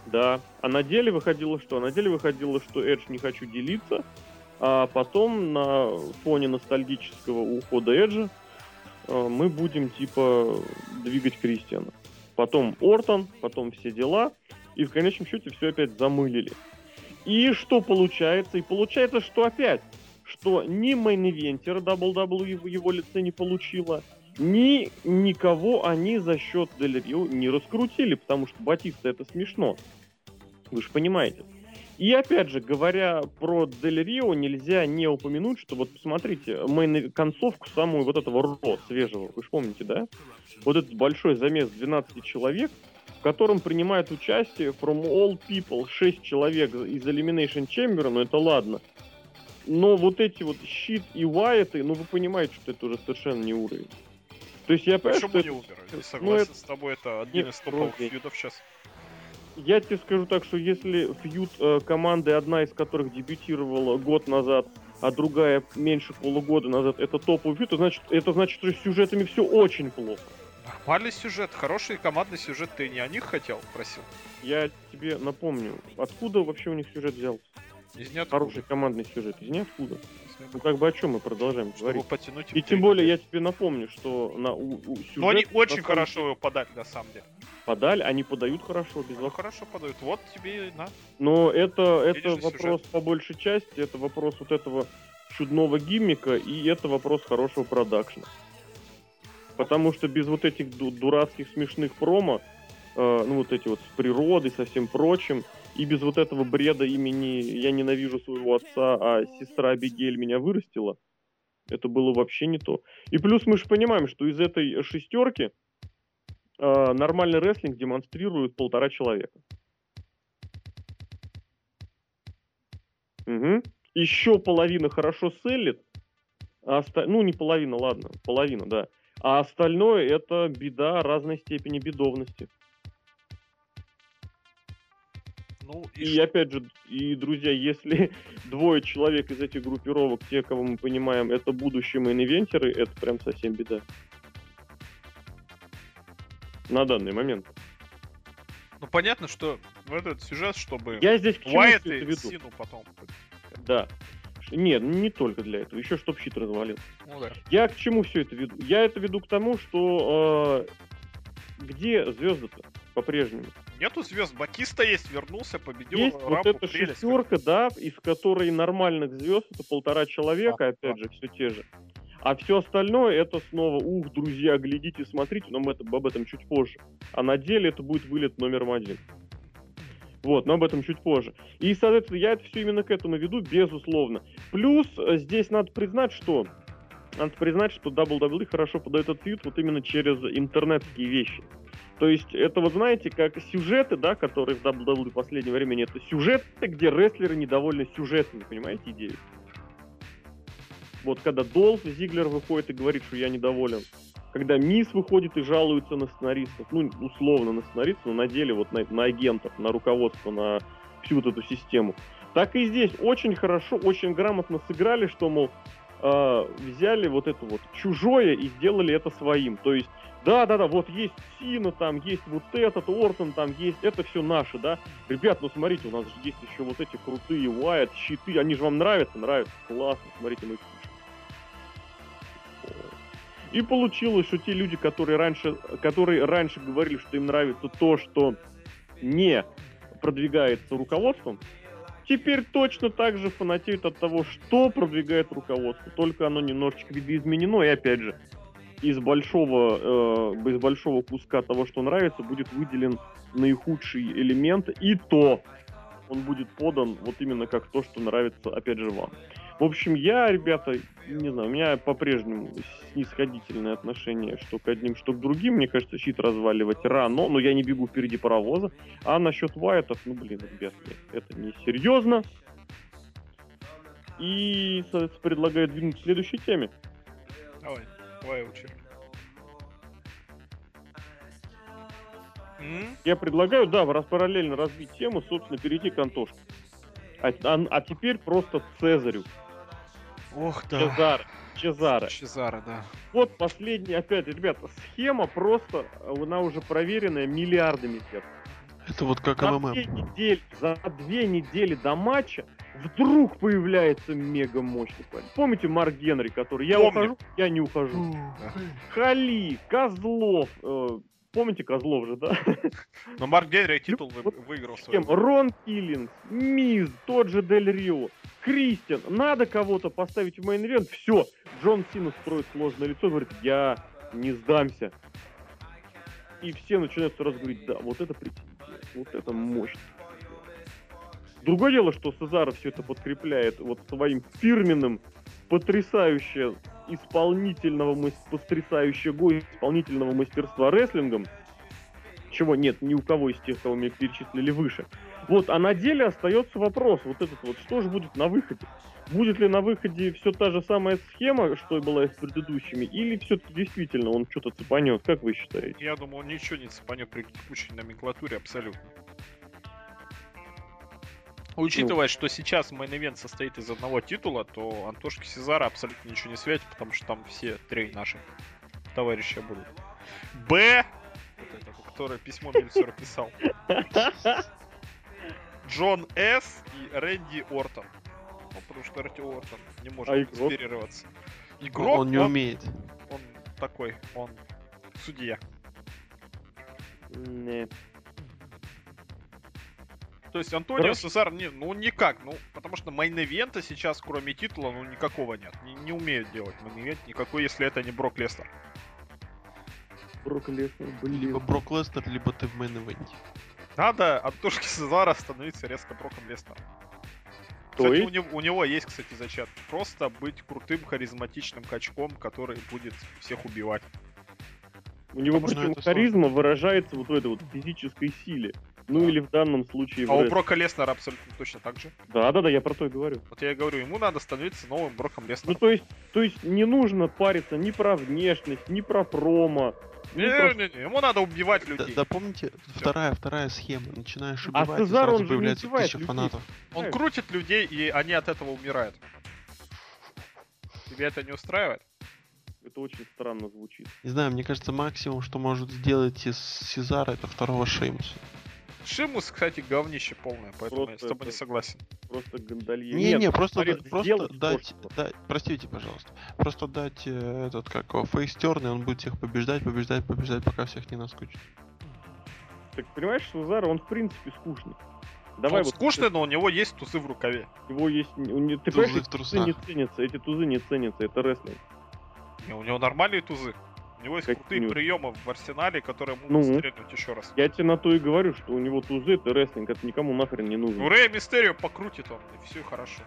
Да. А на деле выходило что? На деле выходило, что Эдж не хочу делиться, а потом на фоне ностальгического ухода Эджа мы будем типа двигать Кристиана. Потом Ортон, потом все дела, и в конечном счете все опять замылили. И что получается? И получается, что опять, что ни мейн-ивентера WWE в его лице не получила, ни никого они за счет Дель Рио не раскрутили, потому что Батиста — это смешно. Вы же понимаете. И опять же, говоря про Дель Рио, нельзя не упомянуть, что вот посмотрите, концовку самую вот этого Ро свежего, вы же помните, да? Вот этот большой замес 12 человек, в котором принимает участие from all people 6 человек из Elimination Chamber, но это ладно. Но вот эти вот Щит и Уайеты, ну вы понимаете, что это уже совершенно не уровень. То есть я понимаю, почему что... не умер? Я согласен с тобой, это один из топовых фьюдов сейчас. Я тебе скажу так, что если фьюд команды, одна из которых дебютировала год назад, а другая меньше полугода назад, это топовый фьюд, это значит, что с сюжетами все очень плохо. Нормальный сюжет, хороший командный сюжет, ты не о них хотел, просил? Я тебе напомню, откуда вообще у них сюжет взялся? Из ниоткуда. Хороший командный сюжет, из ниоткуда. Из ниоткуда. Ну как бы о чем мы продолжаем чтобы говорить? Потянуть и тем более я тебе напомню, что на сюжет... Но они очень хорошо его подали, на самом деле. Подали, они подают хорошо, без вопросов. Хорошо подают, вот тебе и на. Но это вопрос сюжет. По большей части, это вопрос вот этого чудного гиммика, и это вопрос хорошего продакшна. Потому что без вот этих дурацких смешных промо, ну вот эти вот с природой, со всем прочим, и без вот этого бреда имени «Я ненавижу своего отца, а сестра Абигейль меня вырастила», это было вообще не то. И плюс мы же понимаем, что из этой шестерки нормальный рестлинг демонстрирует 1,5 человека. Угу. Еще половина хорошо селлит, ну не половина, ладно, половина, да. А остальное это беда разной степени бедовности. Ну, и опять же, и, друзья, если двое человек из этих группировок, те, кого мы понимаем, это будущие мейн-ивентеры, это прям совсем беда. На данный момент. Ну понятно, что в этот сюжет, чтобы я здесь к чему Уайт и веду? Сину потом. Да. Нет, не только для этого. Еще чтобы щит развалил. Ну, да. Я к чему все это веду? Я это веду к тому, что где звезды-то по-прежнему? Нету звезд. Батиста есть, вернулся, победил. Есть вот эта шестерка, да, из которой нормальных звезд это 1,5 человека, опять же, все те же. А все остальное это снова, ух, друзья, глядите, смотрите, но мы об этом чуть позже. А на деле это будет вылет номером 1. Вот, но об этом чуть позже. И, соответственно, я это все именно к этому веду, безусловно. Плюс здесь надо признать, что WWE хорошо подает этот фьюд вот именно через интернетские вещи. То есть это вот, знаете, как сюжеты, да, которые в WWE в последнее время нет. Это сюжеты, где рестлеры недовольны сюжетами, понимаете, идею? Вот когда Дольф Зиглер выходит и говорит, что я недоволен. Когда Мисс выходит и жалуется на сценаристов, ну, условно на сценаристов, но на деле вот на агентов, на руководство, на всю вот эту систему. Так и здесь очень хорошо, очень грамотно сыграли, что, мол, взяли вот это вот чужое и сделали это своим. То есть, да, вот есть Сина, там есть вот этот Ортон, там есть, это все наше, да. Ребят, ну смотрите, у нас же есть еще вот эти крутые Уайт, щиты, они же вам нравятся? Нравятся, классно, смотрите, мы их кушаем. И получилось, что те люди, которые раньше говорили, что им нравится то, что не продвигается руководством, теперь точно так же фанатеют от того, что продвигает руководство. Только оно немножечко видоизменено, и опять же, из большого куска того, что нравится, будет выделен наихудший элемент, и то он будет подан вот именно как то, что нравится, опять же, вам. В общем, я, ребята, не знаю, у меня по-прежнему снисходительное отношение что к одним, что к другим. Мне кажется, щит разваливать рано, но я не бегу впереди паровоза. А насчет Уайтов, ну, блин, ребята, это не серьезно. И, соответственно, предлагаю двинуть к следующей теме. Давай учим. Я предлагаю, да, параллельно разбить тему, собственно, перейти к Антошке. А теперь просто Цезарю. Ох да. Цезар. Цезара. Цезара, да. Вот последний, опять, ребят, схема просто, она уже проверенная миллиардами лет. Это вот как МММ. За 2 недели до матча вдруг появляется мега мощный парень. Помните Марк Генри, который я ухожу, я не ухожу. Хали, Козлов. Помните Козлов же, да? Но Марк Генри титул выиграл свой. Рон Киллингс, Миз, тот же Дель Рио, Кристиан. Надо кого-то поставить в мейн-ивент. Все, Джон Сина строит сложное лицо, говорит, я не сдамся. И все начинают сразу говорить, да, вот это прикольно. Вот это мощно. Другое дело, что Цезаро все это подкрепляет вот своим фирменным, потрясающе исполнительного, потрясающего исполнительного мастерства рестлингом, чего нет ни у кого из тех, кого мы перечислили выше. Вот, а на деле остается вопрос, вот этот вот, что же будет на выходе? Будет ли на выходе все та же самая схема, что и была и с предыдущими, или все-таки действительно он что-то цепанет, как вы считаете? Я думаю, он ничего не цепанет при текущей номенклатуре абсолютно. Учитывая, что сейчас мейн-ивент состоит из одного титула, то Антошке Цезара абсолютно ничего не светит, потому что там все три наши товарища будут. Б, вот это, которое письмо Мельцер писал. Джон С. и Рэнди Ортон. Ну, потому что Рэнди Ортон не может инспирироваться. Игрок, он не умеет. Он такой, он судья. Нет. То есть Антонио Цезар, ну никак, ну потому что мейн-ивента сейчас, кроме титула, ну никакого нет. Не умеют делать мейн-ивент никакой, если это не Брок Лестнар. Брок Лестнар, блин. Либо Брок Лестнар, либо ты в мейн-ивенте. Надо Антошке Цезара становиться резко Броком Леснаром. Кстати, у него есть, кстати, зачатки. Просто быть крутым, харизматичным качком, который будет всех убивать. У него причем харизма выражается вот в этой вот физической силе. Ну да. Или в данном случае... А у Брока Леснара абсолютно точно так же. Да-да-да, я про то и говорю. Вот я и говорю, ему надо становиться новым Броком Леснаром. Ну то есть не нужно париться ни про внешность, ни про промо. Не-не-не, ему надо убивать людей. Да помните, вторая схема. Начинаешь убивать, а Цезар, сразу появляется 1000 фанатов. Он крутит людей, и они от этого умирают. Тебя это не устраивает? Это очень странно звучит. Не знаю, мне кажется, максимум, что может сделать из Цезара, это второго Шеймуса. Шеймус, кстати, говнище полное, поэтому просто я с тобой не согласен. Просто гондолье. Не-не, просто дать... Простите, пожалуйста. Просто дать этот, как его, фейстерн, и он будет всех побеждать, пока всех не наскучит. Так, понимаешь, Цезаро, он в принципе скучный. Давай он вот скучный, но у него есть тузы в рукаве. Его есть... Ты тузы в трусах. Эти тузы не ценятся, это рестлинг. Не, у него нормальные тузы. У него есть крутые приемы в арсенале, которые могут стрельнуть еще раз. Я тебе на то и говорю, что у него тузы, это рестлинг, это никому нахрен не нужно. Ну, Рей Мистерио покрутит он, и все хорошо.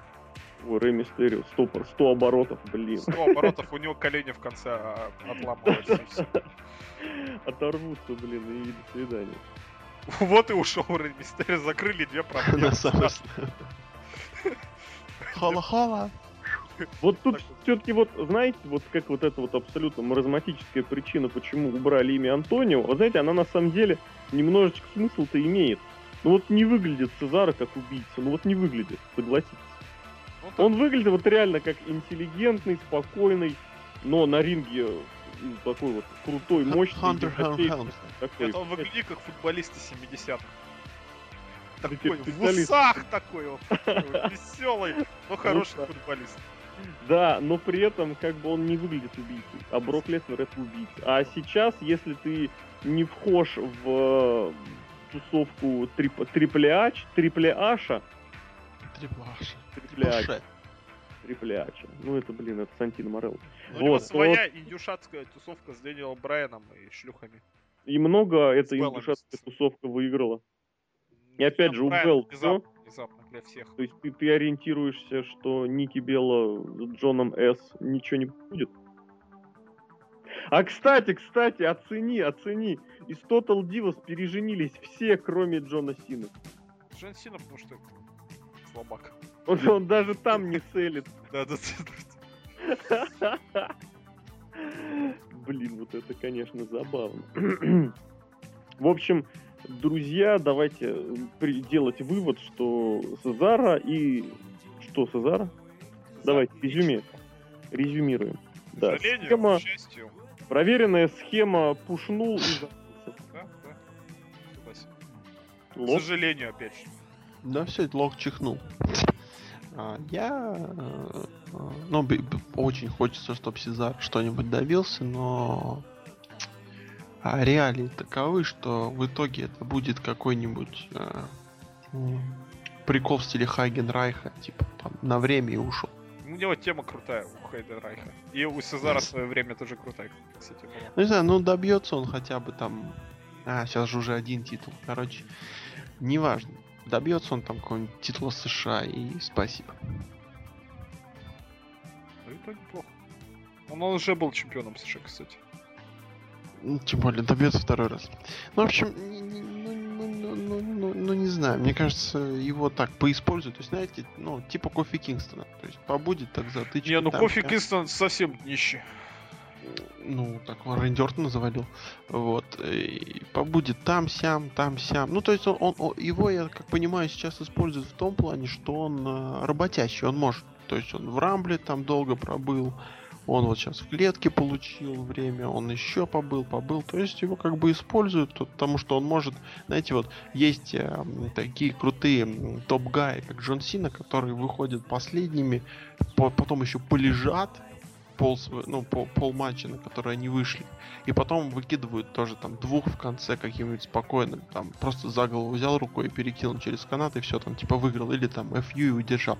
Ой, Рей Мистерио, 100 оборотов, блин. 100 оборотов, у него колени в конце отламываются. Оторвутся, блин, и до свидания. Вот и ушел Рей Мистерио, закрыли 2 проблемы. Хала-хала. Вот тут все-таки вот, знаете, вот как вот эта вот абсолютно маразматическая причина, почему убрали имя Антонио, вы знаете, она на самом деле немножечко смысл-то имеет. Ну вот не выглядит Цезаро как убийца, ну вот не выглядит, согласитесь. Вот он выглядит вот реально как интеллигентный, спокойный, но на ринге такой вот крутой, мощный. Нет, он выглядит как футболист из 70-х. Такой, в усах такой вот, веселый, но хороший футболист. Да, но при этом как бы он не выглядит убийцей, а Брок Леснар это убийца. А сейчас, если ты не вхож в тусовку трипляача, ну это, блин, это Сантино Марелла. У него своя индюшатская тусовка с Дэниелом Брайаном и шлюхами. И много эта индюшатская тусовка выиграла. И опять же, Уэлл, внезапно для всех. То есть ты ориентируешься, что Ники Белла с Джоном С. ничего не будет? А кстати, оцени. Из Total Divas переженились все, кроме Джона Сина. Джон Сина, потому что слабак. Он даже там не целит. Да. Блин, вот это, конечно, забавно. В общем... Друзья, давайте делать вывод, что Цезара и... Что Цезара? Давайте, изюми. резюмируем. Да. К сожалению, схема... к счастью. Проверенная схема, пушнул и запустил. Да, да. Согласен. Лок. К сожалению, опять же. Да, все, это Лок чихнул. Я... Ну, очень хочется, чтобы Сезар что-нибудь добился, но... А реалии таковы, что в итоге это будет какой-нибудь прикол в стиле Хайгенрайха, типа там на время и ушел. У него тема крутая у Хайгенрайха. И у Сезара в свое время тоже крутая, кстати. Была. Ну не знаю, ну добьется он хотя бы там. А, сейчас же уже один титул. Короче, неважно. Добьется он там какого-нибудь титула США и спасибо. Ну это неплохо. Он уже был чемпионом США, кстати. Тем более, добьется второй раз. Ну, в общем, не знаю. Мне кажется, его так поиспользуют. То есть, знаете, ну, типа Кофи Кингстона. То есть, побудет так затычки. Не, ну там, Кофи Кингстон совсем днище. Ну, так он Рэнди Ортона завалил. Вот. И побудет там-сям. Ну, то есть, он его, я как понимаю, сейчас используют в том плане, что он работящий, он может. То есть, он в Рамбле там долго пробыл. Он вот сейчас в клетке получил время, он еще побыл. То есть его как бы используют, потому что он может... Знаете, вот есть такие крутые топ-гаи, как Джон Сина, которые выходят последними, потом еще полежат полматча, на который они вышли, и потом выкидывают тоже там двух в конце каким-нибудь спокойным, там просто за голову взял рукой и перекинул через канат, и все там типа выиграл, или там FU и удержал.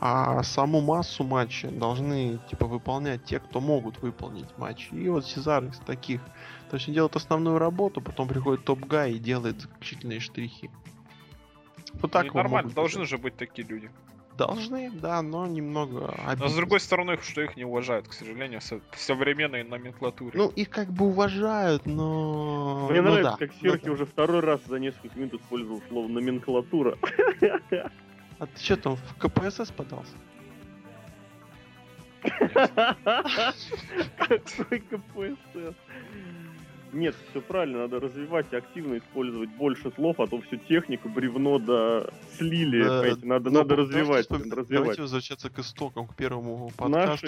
А саму массу матча должны типа выполнять те, кто могут выполнить матч. И вот Сезар из таких. То есть он делает основную работу, потом приходит топ-гай и делает заключительные штрихи. Вот так нормально, должны же быть такие люди. Должны, да, но немного обидно. Но с другой стороны, что их не уважают, к сожалению, в современной номенклатуре. Ну, их как бы уважают, но... Мне нравится, да, как Серхи уже второй раз за несколько минут использовал слово номенклатура. А ты что там, в КПСС подался? Какой КПСС? Нет, все правильно, надо развивать и активно использовать больше слов, а то всю технику, бревно да слили, понимаете, надо развивать. Давайте возвращаться к истокам, к первому подкасту.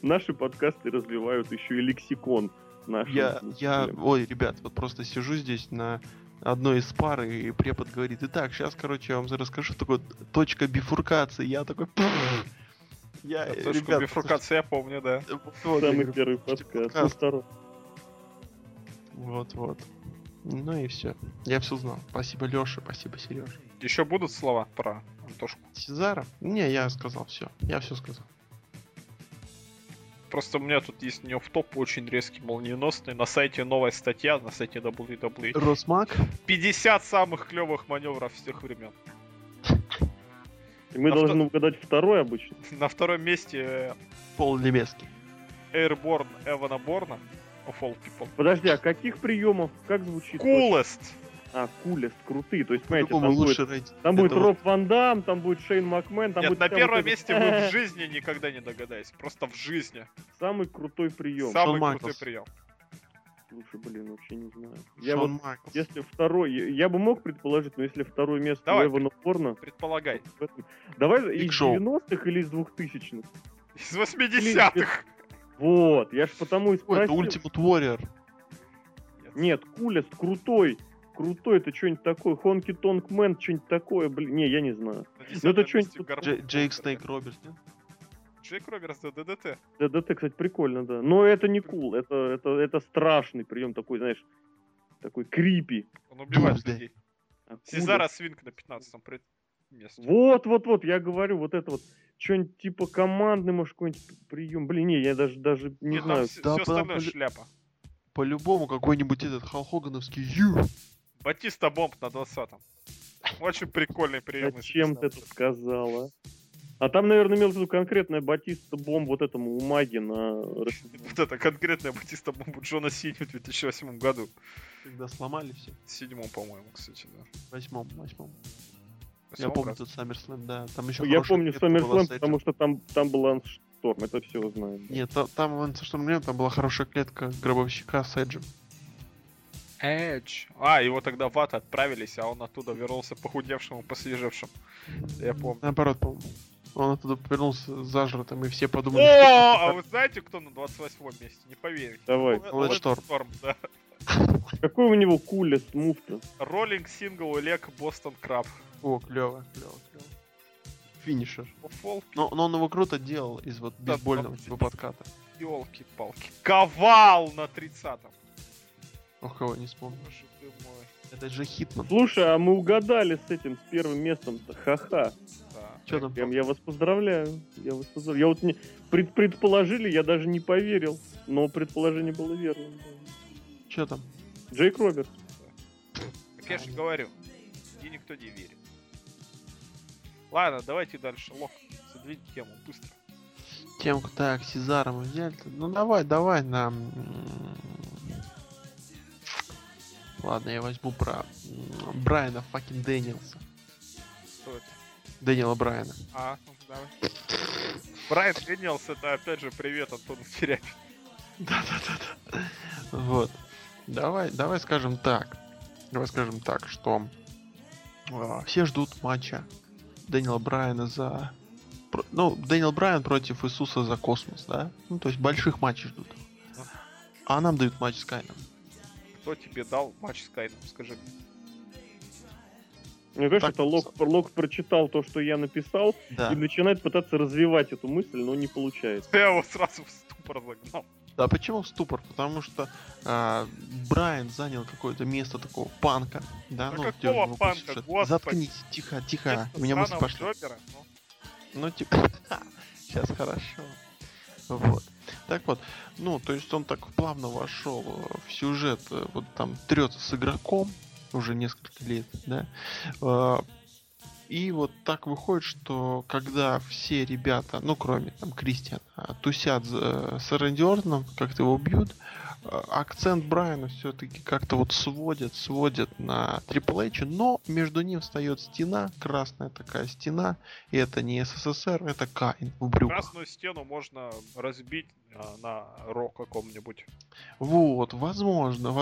Наши подкасты развивают еще и лексикон. Ой, ребят, вот просто сижу здесь на одной из пар, и препод говорит: итак, сейчас, короче, я вам расскажу, что такое точка бифуркации. Я такой... Точку бифуркации я помню, да. Самый первый подкаст. Вот. Ну и все. Я все знал. Спасибо, Леша, спасибо, Сережа. Еще будут слова про Антошку? Сезара? Не, я сказал все. Я все сказал. Просто у меня тут есть не в топ, очень резкий, молниеносный. На сайте новая статья, на сайте WWE. Росмаг? 50 самых клевых маневров всех времен. И мы должны угадать второй обычно. На втором месте... Пол Лебески. Airborne Эвана Борна. Of all people. Подожди, а каких приемов? Как звучит? Coolest. А, Coolest, крутые. То есть, понимаете, там будет Роб Ван Дам, там будет Шейн Макмен. Там... Нет, будет на первом месте вы в жизни никогда не догадаетесь. Просто в жизни. Самый крутой прием. Самый крутой прием. Лучше, блин, вообще не знаю. Я вот, если второй, я бы мог предположить, но если второе место у Эвана Борна... Предполагай. Давай из 90-х или из 2000-х? Из 80-х. Вот, я ж потому и спросил. Это Ultimate Warrior. Нет, Кулест, крутой. Крутой, это что-нибудь такое. Хонки Тонг Мэн, что-нибудь такое, блин. Не, я не знаю. Но это что-нибудь... Джейк Снейк Робертс, нет? Джейк Робертс, да, ДДТ. ДДТ, кстати, прикольно, да. Но это не кул, это страшный прием такой, знаешь, такой крипи. Он убивает людей. Сезара Свинг на 15-м месте. Вот, я говорю, вот это вот. Что-нибудь типа командный, может, какой-нибудь прием. Блин, не, я даже не знаю. Все остальное шляпа. По-любому какой-нибудь этот Халк Хоганновский ю. Батиста-бомб на 20-м. Очень прикольный прием. Зачем ты это сказала? А там, наверное, имел в виду конкретная Батиста-бомба вот этому Умаге на... Вот это конкретная Батиста-бомба Джона Сина в 2008 году. Когда сломали все. В 7-м, по-моему, кстати, да. В 8-м. Я помню тот SummerSlam, да. Там еще я помню SummerSlam, потому что там был Лэнс Шторм, это все знаем. Да. Нет, там Лэнс Шторм нет, там была хорошая клетка гробовщика с Эджем. Эдж. Его тогда в ад отправились, а он оттуда вернулся похудевшим и посвежевшим. Я помню. Наоборот, по-моему. Он оттуда повернулся зажратым, и все подумали... О, а вы знаете, кто на 28-м месте? Не поверите. Давай. Лэнс Шторм, да. Какой у него кулес, муфта? Роллинг сингл Элек Бостон Краб. О, клево. Финишер. Но он его круто делал из вот бейсбольного типа подката. Ёлки-палки. Ковал на 30-м. Ох, кого не вспомнил. Это же Хитман. Слушай, а мы угадали с этим, с первым местом-то. Ха-ха. Чё там? Я вас поздравляю. Я вот не... предположили, я даже не поверил. Но предположение было верным. Чё там? Джейк Робертс. Так я же говорю. И никто не верит. Ладно, давайте дальше. Лох, задвинь тему, быстро. Темку так, Сезара мы взяли-то. Ну давай на... Ладно, я возьму про Брайана факин Дэниелса. Что это? Дэниела Брайана. А, ну давай. Брайан Дэниелс, это опять же привет Антону Теряпину. Да. Вот. Давай скажем так. Что все ждут матча Дэниела Брайана за... Ну, Дэниел Брайан против Иисуса за космос, да? Ну, то есть больших матчей ждут. А нам дают матч с Кайном. Кто тебе дал матч с Кайном, скажи мне? Мне кажется, это Лок прочитал то, что я написал, да. И начинает пытаться развивать эту мысль, но не получается. Я его сразу в ступор загнал. Да, почему в ступор? Потому что Брайан занял какое-то место такого панка. Да, ну, какого панка? Заткнись, тихо. У меня мысли пошли. Ну, типа, сейчас хорошо. Вот. Так вот, ну, то есть он так плавно вошел в сюжет, вот там трется с игроком уже несколько лет, да. И вот так выходит, что когда все ребята, ну, кроме там Кристиана, тусят с Рэнди Ортоном, как-то его бьют, акцент Брайана все-таки как-то вот сводят на Triple H, но между ним встает стена, красная такая стена, и это не СССР, это Каин в брюках. Красную стену можно разбить на Ро каком-нибудь. Вот, возможно,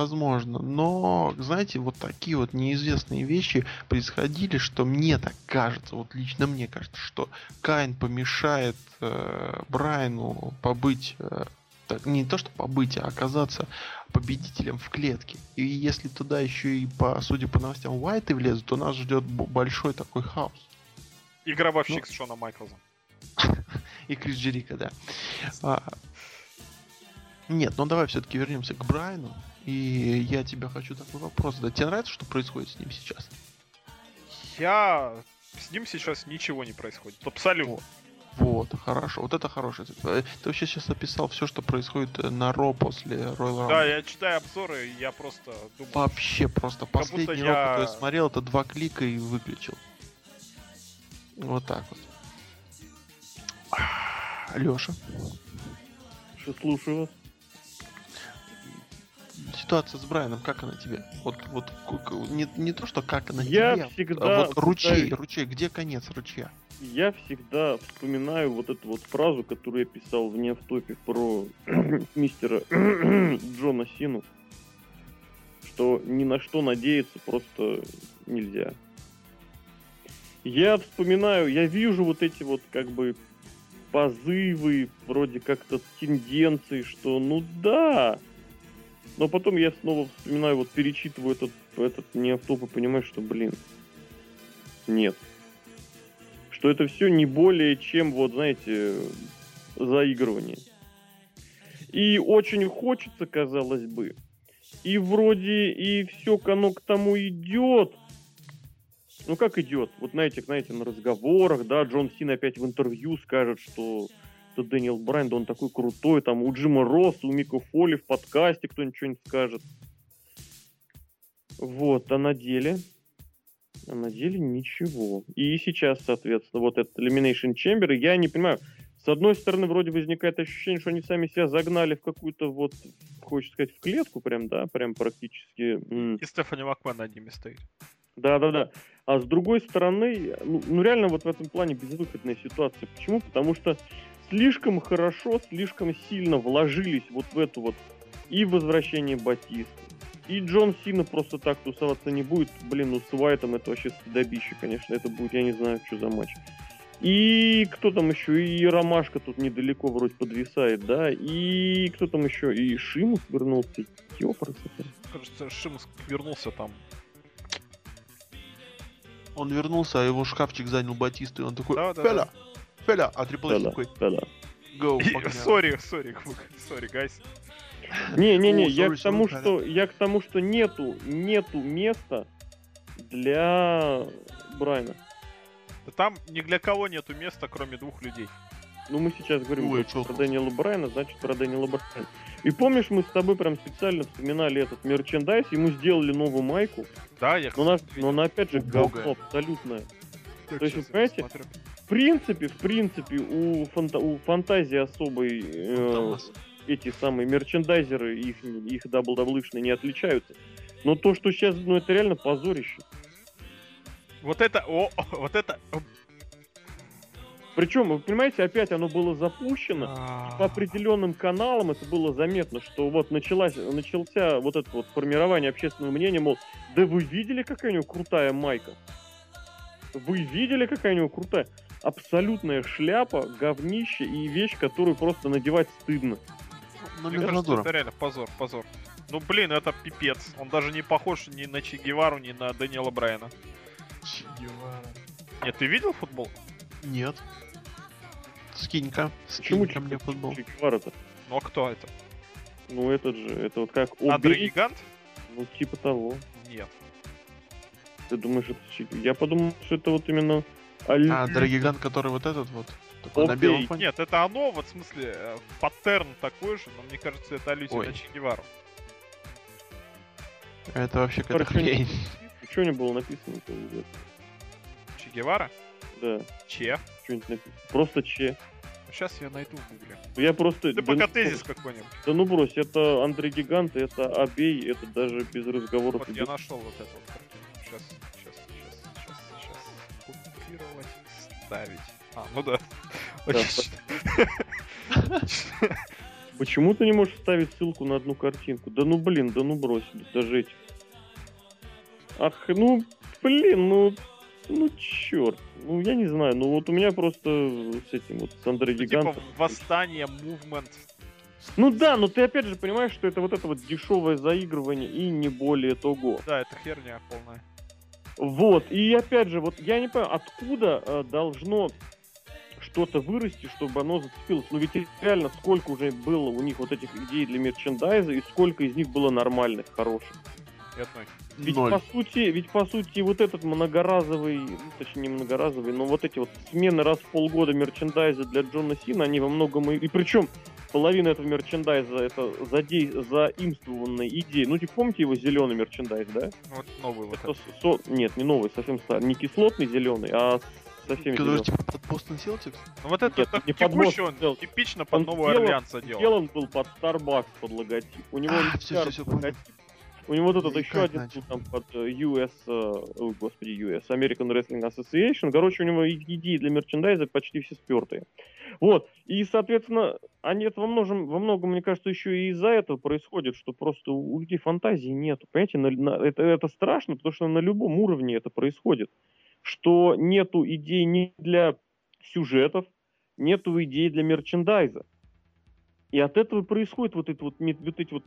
но, знаете, вот такие вот неизвестные вещи происходили, что мне так кажется, вот лично мне кажется, что Каин помешает Брайану побыть... не то что побыть, а оказаться победителем в клетке. И если туда еще и, судя по новостям, Уайты влезут, то нас ждет большой такой хаос. И гробовщик с Шоном Майклзом. И Крис Джерика, да. Нет, ну давай все-таки вернемся к Брайану. И я тебя хочу такой вопрос задать. Тебе нравится, что происходит с ним сейчас? С ним сейчас ничего не происходит. Абсолютно. Вот, хорошо. Вот это хорошее. Ты вообще сейчас описал все, что происходит на Ро после Royal Rumble. Да, я читаю обзоры, и я просто думаю... Вообще просто. Последний Ро, который я смотрел, это 2 клика и выключил. Вот так вот. Леша. Что, слушаю вас. Ситуация с Брайаном, как она тебе? Вот не то, что как она тебе, всегда... а вот ручей, где конец ручья? Я всегда вспоминаю вот эту вот фразу, которую я писал в неавтопе про мистера Джона Сину, что ни на что надеяться просто нельзя. Я вспоминаю, я вижу вот эти вот как бы позывы, вроде как-то тенденции, что ну да, но потом я снова вспоминаю, вот перечитываю этот неавтоп и понимаю, что нет. Что это все не более чем, вот знаете, заигрывание. И очень хочется, казалось бы. И вроде и все оно к тому идет. Ну как идет? Вот знаете, на разговорах, да, Джон Сина опять в интервью скажет, что Дэниел Брайан, да он такой крутой, там у Джима Росса, у Мика Фоли в подкасте кто-нибудь что-нибудь скажет. Вот, а на деле... ничего. И сейчас, соответственно, вот этот Elimination Chamber, я не понимаю, с одной стороны, вроде возникает ощущение, что они сами себя загнали в какую-то вот, хочется сказать, в клетку прям, да, прям практически. И Стефани Макман над ними стоит. Да. А с другой стороны, ну реально вот в этом плане безвыходная ситуация. Почему? Потому что слишком хорошо, слишком сильно вложились вот в эту вот и возвращение Батисты. И Джон Сина просто так тусоваться не будет. С Уайтом это вообще стыдобище, конечно. Это будет, я не знаю, что за матч. И кто там еще? И Ромашка тут недалеко вроде подвисает, да? И кто там еще? И Шеймус вернулся. Кажется, Шеймус вернулся там. Он вернулся, а его шкафчик занял Батисту, и он такой, Феля, а Triple H такой, Sorry, guys. Не, я к тому, что нету места для Брайана. Да там ни для кого нету места, кроме двух людей. Ну, мы сейчас говорим про Дэниела Брайана, значит, про Дэниела Брайана. И помнишь, мы с тобой прям специально вспоминали этот мерчендайз, ему сделали новую майку. Да, я хочу. Но она опять же говно абсолютное. То есть, вы понимаете, в принципе, у фантазии особой эти самые мерчендайзеры, их дабл-даблышные не отличаются. Но то, что сейчас, это реально позорище. Вот это... Причем, вы понимаете, опять оно было запущено, по определенным каналам это было заметно, что вот начался вот это вот формирование общественного мнения, мол, да вы видели, какая у него крутая майка? Абсолютная шляпа, говнище и вещь, которую просто надевать стыдно. Мне кажется, это реально позор. Ну, блин, это пипец. Он даже не похож ни на Че Гевару, ни на Дэниела Брайана. Че Гевара. Нет, ты видел футбол? Нет. Скинь-ка. Скинь-ка мне футбол. Че Гевара-то? Ну, а кто это? Ну, этот же. Это вот как... Андре-гигант? Ну, типа того. Нет. Ты думаешь, это Че Гевара? Я подумал, что это вот именно... Андре-гигант, который вот этот вот. Окей. Нет, это оно, вот в смысле, паттерн такой же, но мне кажется, это аллюзия на Че Гевару. Это вообще какая-то хрень. Что у него было написано? Че Гевара? Да. Че? Что-нибудь написано. Просто Че. Сейчас я найду в гугле. Я просто... Да пока тезис какой-нибудь. Да ну брось, это Андрей Гигант, это Абей, это даже без разговоров. Вот я нашел вот эту вот картину. Сейчас. Копировать, вставить. Отлично. Почему ты не можешь вставить ссылку на одну картинку? Да ну брось, даже эти. Черт. Ну, я не знаю, вот у меня просто с этим вот, с Андре Гигантом... Типа восстание, мувмент. Ну да, но ты опять же понимаешь, что это дешевое заигрывание и не более того. Да, это херня полная. Вот, и опять же, я не понимаю, откуда должно... что-то вырасти, чтобы оно зацепилось. Ну ведь реально, сколько уже было у них вот этих идей для мерчендайза, и сколько из них было нормальных, хороших. Ведь по сути, вот этот эти смены раз в полгода мерчендайза для Джона Сина, они во многом... И причем половина этого мерчендайза это заимствованные идеи. Ну, помните его зеленый мерчендайз, да? Вот новый вот это. Нет, не новый, совсем старый. Не кислотный зеленый, а... Который типа под Бостон Селтикс? Вот это так текущий он типично под Новый Орлеан делал. Сделан был под Starbucks, под логотип. У него у него этот еще один там под US, American Wrestling Association. Короче, у него идеи для мерчендайза почти все спертые. Вот. И, соответственно, они это во многом, мне кажется, еще и из-за этого происходит, что просто у людей фантазии нету. Понимаете, это страшно, потому что на любом уровне это происходит. Что нету идей ни для сюжетов, нету идей для мерчендайза. И от этого происходит вот эти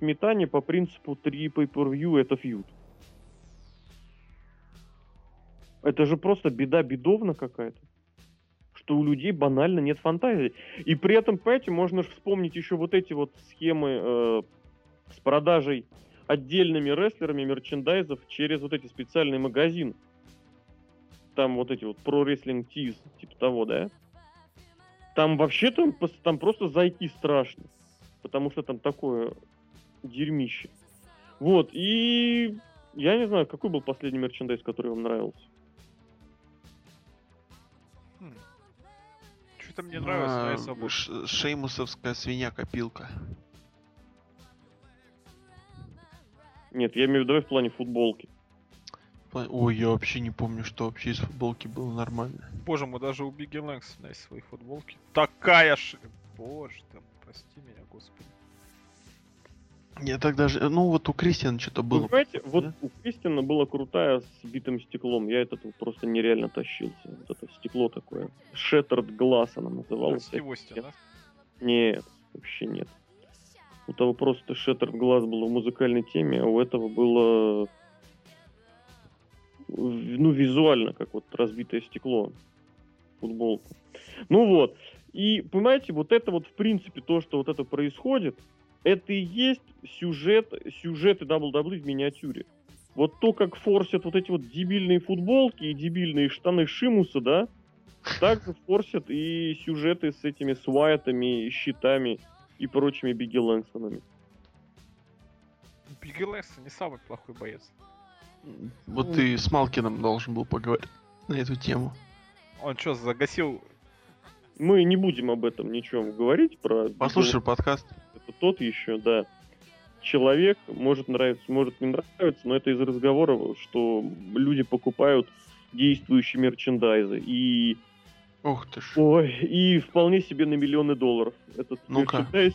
метания по принципу 3 pay-per-view это фьюд. Это же просто беда-бедовна какая-то. Что у людей банально нет фантазии. И при этом, понимаете, можно же вспомнить еще вот эти вот схемы с продажей отдельными рестлерами мерчендайзов через вот эти специальные магазины. Там вот эти вот Pro Wrestling Tees, типа того, да? Там вообще-то там просто зайти страшно. Потому что там такое дерьмище. Вот, и... Я не знаю, какой был последний мерчендайз, который вам нравился? Что-то мне нравилось, но я Шеймусовская свинья-копилка. Нет, я имею в виду в плане футболки. Ой, я вообще не помню, что вообще из футболки было нормально. Боже мой, даже у Бигги Лэнгстона есть свои футболки. Боже ты, прости меня, господи. Я так даже... Ну, вот у Кристиана что-то было. Вы знаете, да? Вот у Кристиана была крутая с битым стеклом. Я этот просто нереально тащился. Вот это стекло такое. Shattered Glass она называлась. Да, Стивостя, да? Нет, вообще нет. У того просто Shattered Glass было в музыкальной теме, а у этого было... Ну, визуально, как вот разбитое стекло. Футболку. Ну вот. И, понимаете, вот это вот, в принципе, то, что вот это происходит... Это и есть сюжеты WWE в миниатюре. Вот то, как форсят вот эти вот дебильные футболки и дебильные штаны Шеймуса, да, так же форсят и сюжеты с этими свайтами, щитами и прочими Бигги Лэнсонами. Бигги Лэнсон не самый плохой боец. Вот ты с Малкиным должен был поговорить на эту тему. Он что, загасил... Мы не будем об этом ничего говорить. Про. Послушай подкаст. Это тот еще, да. Человек, может нравится, может не нравится, но это из разговора, что люди покупают действующие мерчендайзы. И... Ух ты ж. Ой, и вполне себе на миллионы долларов. Этот Ну-ка. Мерчендайз...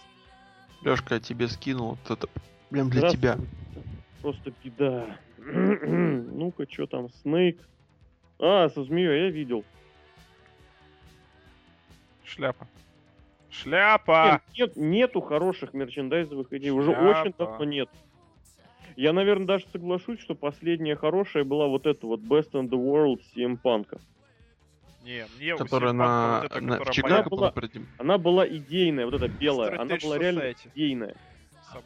Лешка, я тебе скинул вот это. Прям для тебя. Просто беда. Ну-ка, что там? Снейк. А, со змеей я видел. Шляпа! Нету хороших мерчендайзовых идей. Шляпа. Уже очень давно нет. Я, наверное, даже соглашусь, что последняя хорошая была вот эта вот Best in the World CM Punk'а. Не, мне у CM Punk'а вот эта, которая была... Она была идейная, вот эта белая. Она была реально идейная.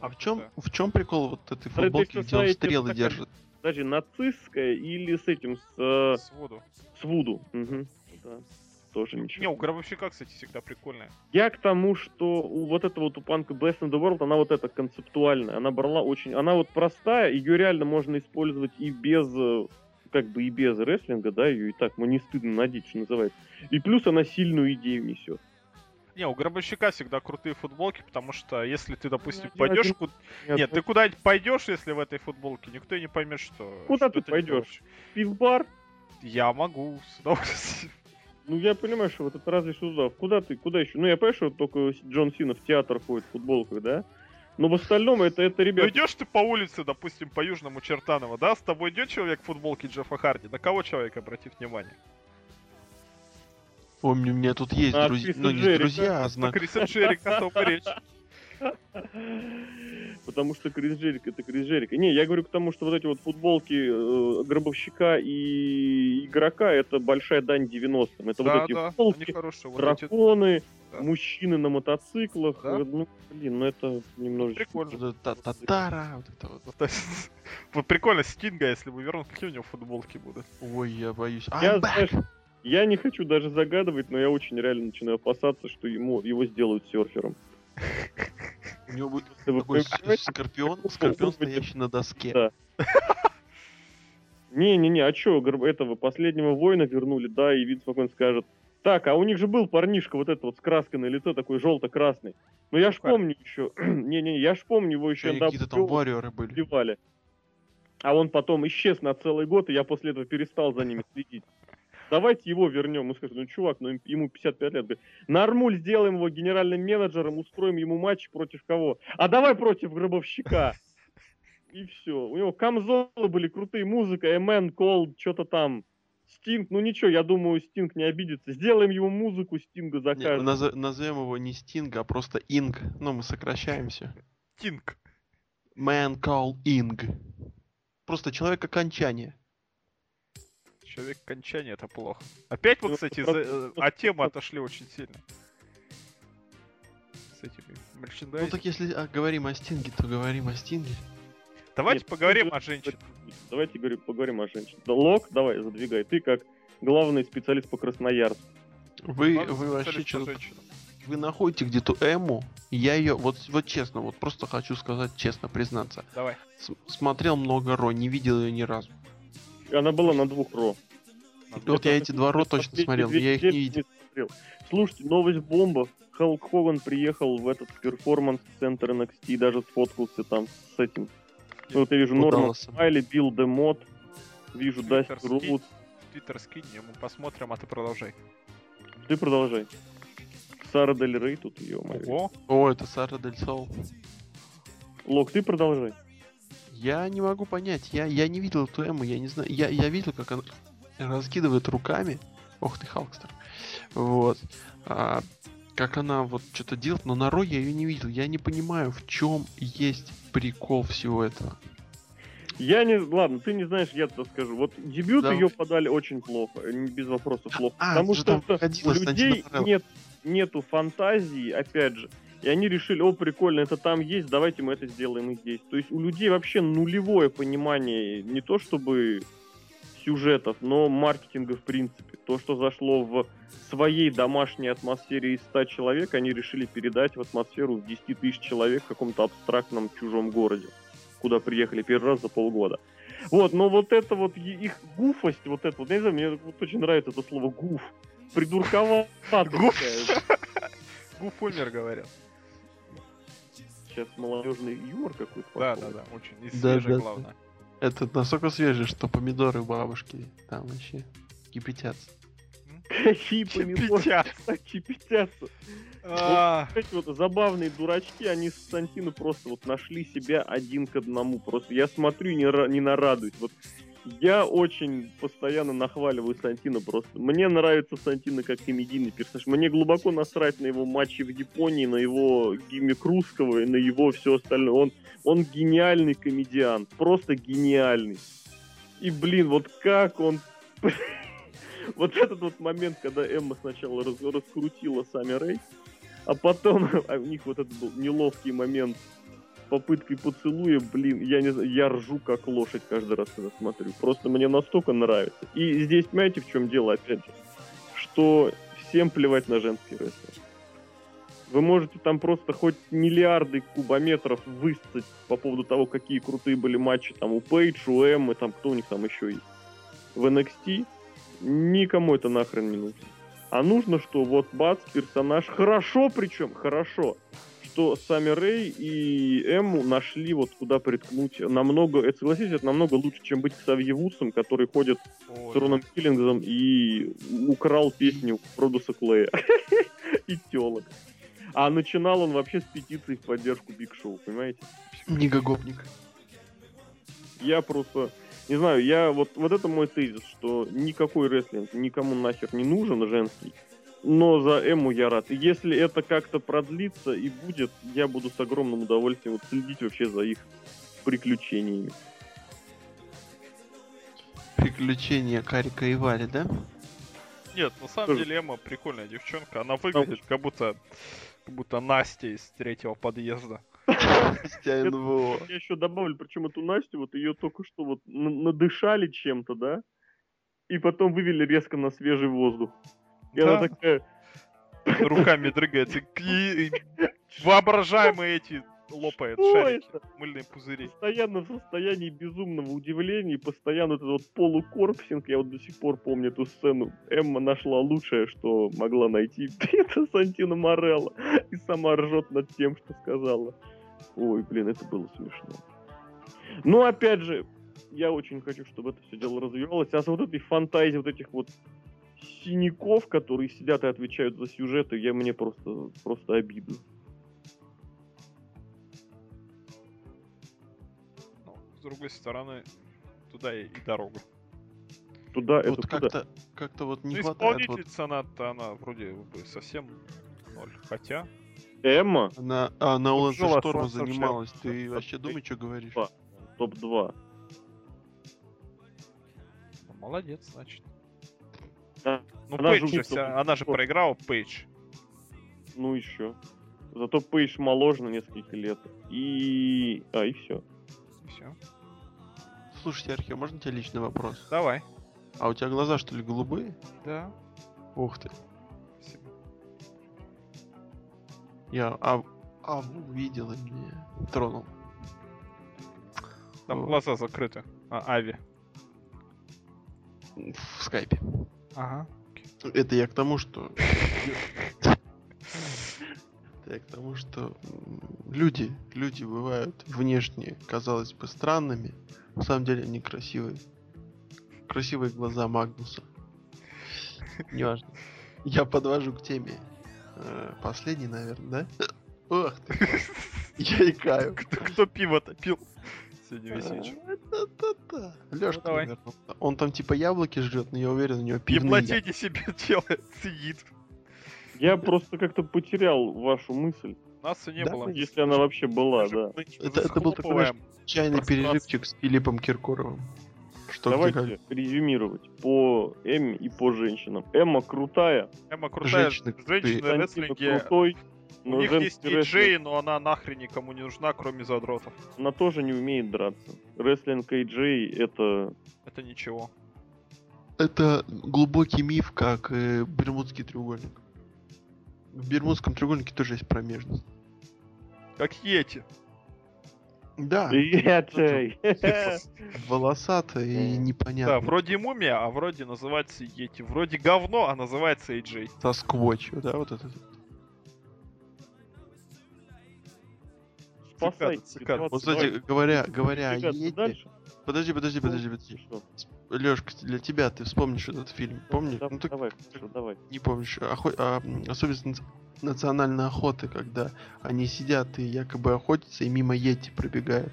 А в чем прикол вот этой футболки, где он стрелы держит? Даже нацистская или с этим, с Вуду. С Вуду, угу, да. Тоже ничего. Не, у гробовщика, кстати, всегда прикольная. Я к тому, что вот эта вот у Панка Best in the World, она вот эта концептуальная, она брала очень... Она вот простая, ее реально можно использовать и без... Как бы и без рестлинга, да, ее и так, мне не стыдно надеть, что называется. И плюс она сильную идею несет. Не, у гробовщика всегда крутые футболки, потому что если ты, допустим, пойдешь... Нет, ты куда-нибудь пойдешь, если в этой футболке, никто и не поймет, что... Куда ты пойдешь? В пивбар? Я могу, с удовольствием. Ну, я понимаю, что вот это разве что туда. Куда еще? Ну, я понимаю, что только Джон Сина в театр ходит в футболках, да? Но в остальном это ребята... Ну, идешь ты по улице, допустим, по Южному Чертаново, да? С тобой идет человек в футболке Джеффа Харди. На кого человек обратит внимание? Помню, у меня тут есть друзья. Ну, не друзья, а знак. Криса Джерика, о том речь. Потому что Крис Джерик — это Крис Джерик. Не, я говорю к тому, что вот эти вот футболки гробовщика и игрока — это большая дань 90-м. Это да, вот эти футболки, вот драконы, эти... Да. Мужчины на мотоциклах. Да? Ну, блин, ну это немножечко... Прикольно. Татара, вот это вот. Вот прикольно, Стинга, если бы вернут, какие у него футболки будут. Ой, я боюсь. Я не хочу даже загадывать, но я очень реально начинаю опасаться, что его сделают серфером. У него будет такой скорпион, стоящий на доске. Не-не-не, а чё, этого последнего воина вернули, да, и Вин спокойно скажет: так, а у них же был парнишка вот этот вот с краской на лице, такой желто-красный. Но я ж помню еще, не-не-не, я ж помню его еще. Какие-то там варьеры были. А он потом исчез на целый год, и я после этого перестал за ними следить. Давайте его вернем. Мы скажем: ну, чувак, ну ему 55 лет. Нормуль, сделаем его генеральным менеджером, устроим ему матч против кого? А давай против гробовщика. И все. У него камзолы были крутые, музыка, Эмэн, Колд, что-то там. Стинг, ну ничего, я думаю, Стинг не обидится. Сделаем ему музыку Стинга закажем. Назовем его не Стинг, а просто Инг. Ну, мы сокращаемся. Стинг. Мэн, Колд, Инг. Просто человек окончания. Человек кончания — это плохо. Опять вот, кстати, от темы отошли очень сильно. С этими мерчендайзами. Ну так если говорим о Стинге, то говорим о Стинге. Давайте поговорим о женщинах. Давайте поговорим о женщинах. Лок, давай, задвигай. Ты как главный специалист по Красноярску. Вы вообще что-то... Вы находите где-то Эмму. Я ее, вот честно, вот просто хочу сказать, честно признаться. Давай. Смотрел много Ро, не видел ее ни разу. Она была на двух Ро. Вот я эти два Ро точно смотрел, я их не видел. Слушайте, новость бомба. Халк Хоган приехал в этот перформанс-центр NXT и даже сфоткался там с этим. Ну, вот я вижу Норман Смайли, Билл Демот, вижу Дастер Руд. Твиттер скинь, мы посмотрим, а ты продолжай. Ты продолжай. Сара Дель Рей тут, ё-моё. О, это Сара Дель Сол. Лок, ты продолжай. Я не могу понять. Я не видел эту Эмму, я не знаю. Я видел, как она раскидывает руками. Ох ты, Халкстер. Вот. Как она вот что-то делает, но на Ро я ее не видел. Я не понимаю, в чем есть прикол всего этого. Ладно, ты не знаешь, я-то скажу. Вот дебют ее подали очень плохо. Без вопросов плохо. Потому что у людей нету фантазии, опять же. И они решили, прикольно, это там есть, давайте мы это сделаем и здесь. То есть у людей вообще нулевое понимание не то чтобы сюжетов, но маркетинга в принципе. То, что зашло в своей домашней атмосфере из 100 человек, они решили передать в атмосферу 10 тысяч человек в каком-то абстрактном чужом городе, куда приехали первый раз за полгода. Вот, но вот это вот их гуфость, вот это вот, я не знаю, мне вот очень нравится это слово гуф. Придурковато. Гуф умер, говорят. Сейчас молодежный юмор какой-то. Да, очень. И свежий, главное. Это настолько свежий, что помидоры бабушки там вообще кипятятся. Какие помидоры? Кипятятся. Эти вот забавные дурачки, они с Сантино просто вот нашли себя один к одному. Просто я смотрю и не нарадуюсь. Вот я очень постоянно нахваливаю Сантино просто. Мне нравится Сантино как комедийный персонаж. Мне глубоко насрать на его матчи в Японии, на его гиммик русского и на его все остальное. Он гениальный комедиант. Просто гениальный. И, блин, вот как он... Вот этот вот момент, когда Эмма сначала раскрутила сами Рэй, а потом у них вот этот был неловкий момент с попыткой поцелуя, блин, я не знаю, я ржу как лошадь каждый раз, когда смотрю. Просто мне настолько нравится. И здесь, понимаете, в чем дело, опять же, что всем плевать на женский рестлинг. Вы можете там просто хоть миллиарды кубометров высцать по поводу того, какие крутые были матчи там у Пейдж, у Эммы, там кто у них там еще есть. В NXT никому это нахрен не нужно. А нужно, что вот бац, персонаж хорошо, что сами Рэй и Эмму нашли вот куда приткнуть. Намного, это, согласитесь, это намного лучше, чем быть Ксавье Вудсом, который ходит с Роном Киллингзом и украл песню Продуса Клея и телок. А начинал он вообще с петиции в поддержку Биг Шоу, понимаете? Книгогопник. Я просто... Не знаю, вот это мой тезис, что никакой рестлинг никому нахер не нужен женский, но за Эмму я рад. И если это как-то продлится и будет, я буду с огромным удовольствием вот следить вообще за их приключениями. Приключения Карика и Вали, да? Нет, на самом деле Эмма прикольная девчонка, она выглядит как будто Настя из третьего подъезда. Я еще добавлю, причем эту Настю, вот ее только что вот надышали чем-то, да? И потом вывели резко на свежий воздух. И она такая... Руками дрыгается. Воображаемые эти лопает шарики, мыльные пузыри. Постоянно в состоянии безумного удивления, постоянно этот вот полукорпсинг. Я вот до сих пор помню эту сцену. Эмма нашла лучшее, что могла найти. Это Сантино Марелла. И сама ржет над тем, что сказала. Ой, блин, это было смешно. Но, опять же, я очень хочу, чтобы это все дело развивалось. А с вот этой фантазией, вот этих вот синяков, которые сидят и отвечают за сюжеты, мне просто обидно. С другой стороны, туда и дорога. Туда вот это как-то вот не хватает. Исполнительница она вроде бы совсем ноль. Хотя... Эмма? Она у Лэнс Шторма занималась. Ты вообще думай, что говоришь. Топ-2. Ну, молодец, значит. Она же проиграла Пейдж. Ну еще. Зато Пейдж моложе на несколько лет. И все. Все. Слушайте, Архио, можно тебе личный вопрос? Давай. А у тебя глаза, что ли, голубые? Да. Ух ты. Спасибо. Я увидел и меня тронул. Там глаза закрыты. Ави. В скайпе. Ага. Это я к тому, что... Потому что люди бывают внешне, казалось бы, странными. На самом деле они красивые. Красивые глаза Магнуса. Неважно. Я подвожу к теме. Последний, наверное, да? Ох ты. Я икаю. Кто пиво-то пил сегодня весь вечер? Да-да-да. Лёш, он там типа яблоки жрет, но я уверен, у него пивные. Не платите себе тело, сидит. Я просто как-то потерял вашу мысль. Нас и не было. Если она вообще была, да. Это был такой чайный перерывчик с Филиппом Киркоровым. Что давайте резюмировать по Эмме и по женщинам. Эмма крутая. Эмма крутая. Женщина в рестлинге крутой. У них есть AJ, но она нахрен никому не нужна, кроме задротов. Она тоже не умеет драться. Рестлинг AJ это... Это ничего. Это глубокий миф, как Бермудский треугольник. В Бермудском треугольнике тоже есть промежность. Как Йети. Да. Волосатая и непонятная. Да, вроде мумия, а вроде называется Йети. Вроде говно, а называется AJ. Со сквотчем, да, вот это. Спасайте. Вот, кстати, говоря о Йети... Подожди. Лёшка, для тебя, ты вспомнишь этот фильм, помнишь? Да, ну, давай. Не помнишь. Особенность национальной охоты, когда они сидят и якобы охотятся, и мимо Йети пробегает.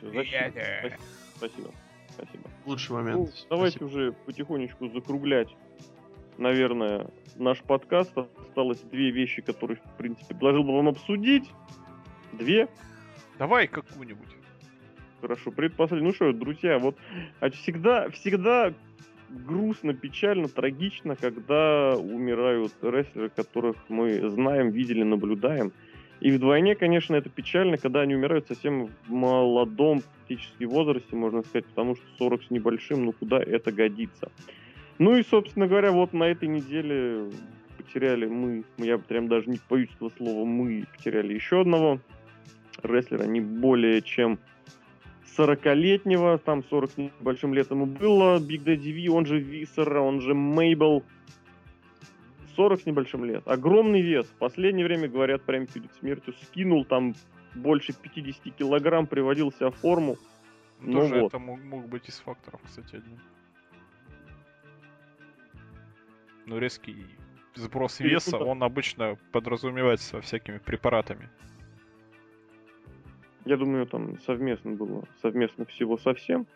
Всё, Спасибо. Лучший момент. Ну, давайте уже потихонечку закруглять, наверное, наш подкаст. Осталось две вещи, которые, в принципе, предложил бы вам обсудить. Две. Давай какую-нибудь. Хорошо, предпоследний. Ну что, друзья, вот всегда грустно, печально, трагично, когда умирают рестлеры, которых мы знаем, видели, наблюдаем. И вдвойне, конечно, это печально, когда они умирают совсем в молодом практически возрасте, можно сказать, потому что 40 с небольшим, ну куда это годится. Ну и, собственно говоря, вот на этой неделе потеряли мы, я прям даже не боюсь этого слова, мы потеряли еще одного рестлера, не более чем 40-летнего, там 40 с небольшим лет ему было, Big Daddy V, он же Висера, он же Мейбл. 40 с небольшим лет. Огромный вес. В последнее время, говорят, прямо перед смертью скинул там больше 50 килограмм, приводил себя в форму. Ну тоже вот. Это мог быть из факторов, кстати, один. Но резкий сброс веса, он обычно подразумевается всякими препаратами. Я думаю, там совместно было, совместно всего совсем.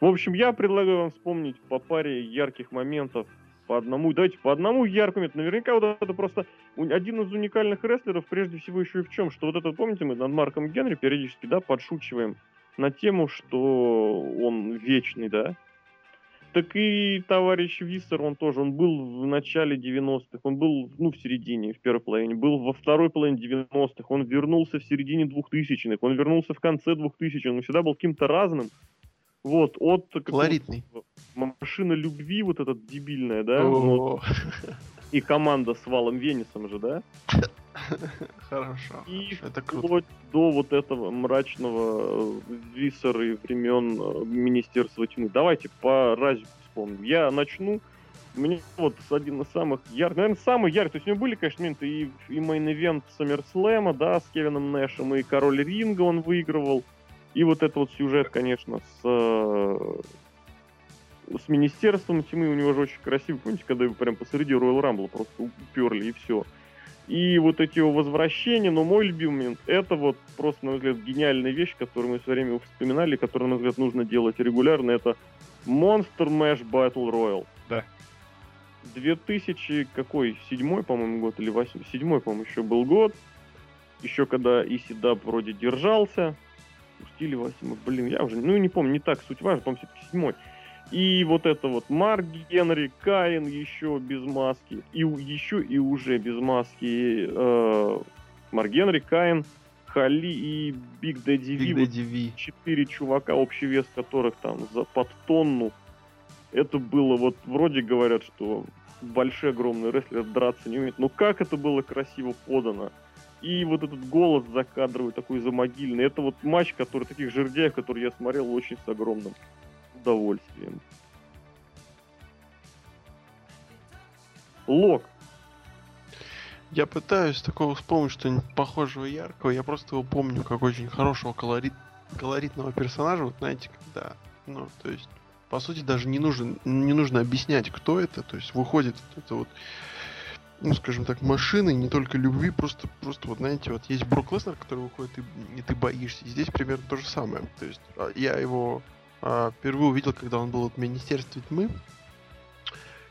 В общем, я предлагаю вам вспомнить по паре ярких моментов, по одному, давайте по одному яркому моменту. Наверняка вот это просто один из уникальных рестлеров, прежде всего еще и в чем, что вот это, помните, мы над Марком Генри периодически, да, подшучиваем на тему, что он вечный, да. Так и товарищ Виссер, он тоже, он был в начале 90-х, он был, ну, в середине, в первой половине, был во второй половине 90-х, он вернулся в середине 2000-х, он вернулся в конце 2000-х, он всегда был каким-то разным, вот, от... Колоритный. Машина любви, вот эта дебильная, да? Вот. И команда с Валом Венисом же, да? Хорошо. И вплоть до вот этого мрачного Виссера и времен Министерства тьмы. Давайте по разику вспомним. Я начну. У меня вот один из самых ярких, наверное, самый яркий. То есть у него были, конечно, моменты и мейн-ивент SummerSlam, да, с Кевином Нэшем, и Король Ринга он выигрывал. И вот этот вот сюжет, конечно, с Министерством тьмы, у него же очень красиво, помните, когда его прям посреди Royal Rumble просто уперли и все. И вот эти его возвращения, но мой любимый момент, это вот просто, на мой взгляд, гениальная вещь, которую мы все время вспоминали, которую, на мой взгляд, нужно делать регулярно, это Monster Mash Battle Royal. Да. 2007, по-моему, год или 8, 7, по-моему, еще был год, еще когда ECW вроде держался, пустили 8, блин, я уже, не помню, не так суть важна, по-моему, все-таки 7. И вот это вот Марк Генри, Каин еще без маски, и еще и уже без маски Марк Генри, Каин, Хали и Биг Дэдди Ви. 4 чувака, общий вес которых там за под тонну. Это было вот, вроде говорят, что большой огромный рестлер драться не умеет, но как это было красиво подано. И вот этот голос закадровый, такой замогильный. Это вот матч, который таких жердяев, который я смотрел очень с огромным удовольствием. Лок. Я пытаюсь такого вспомнить, что-нибудь похожего яркого. Я просто его помню как очень хорошего колоритного персонажа. Вот знаете, когда... Ну, то есть, по сути, даже не нужно объяснять, кто это. То есть, выходит вот это вот ну, скажем так, машиной, не только любви, просто вот, знаете, вот есть Брок Лестнар, который выходит, и ты боишься. И здесь примерно то же самое. То есть я его впервые увидел, когда он был в Министерстве тьмы,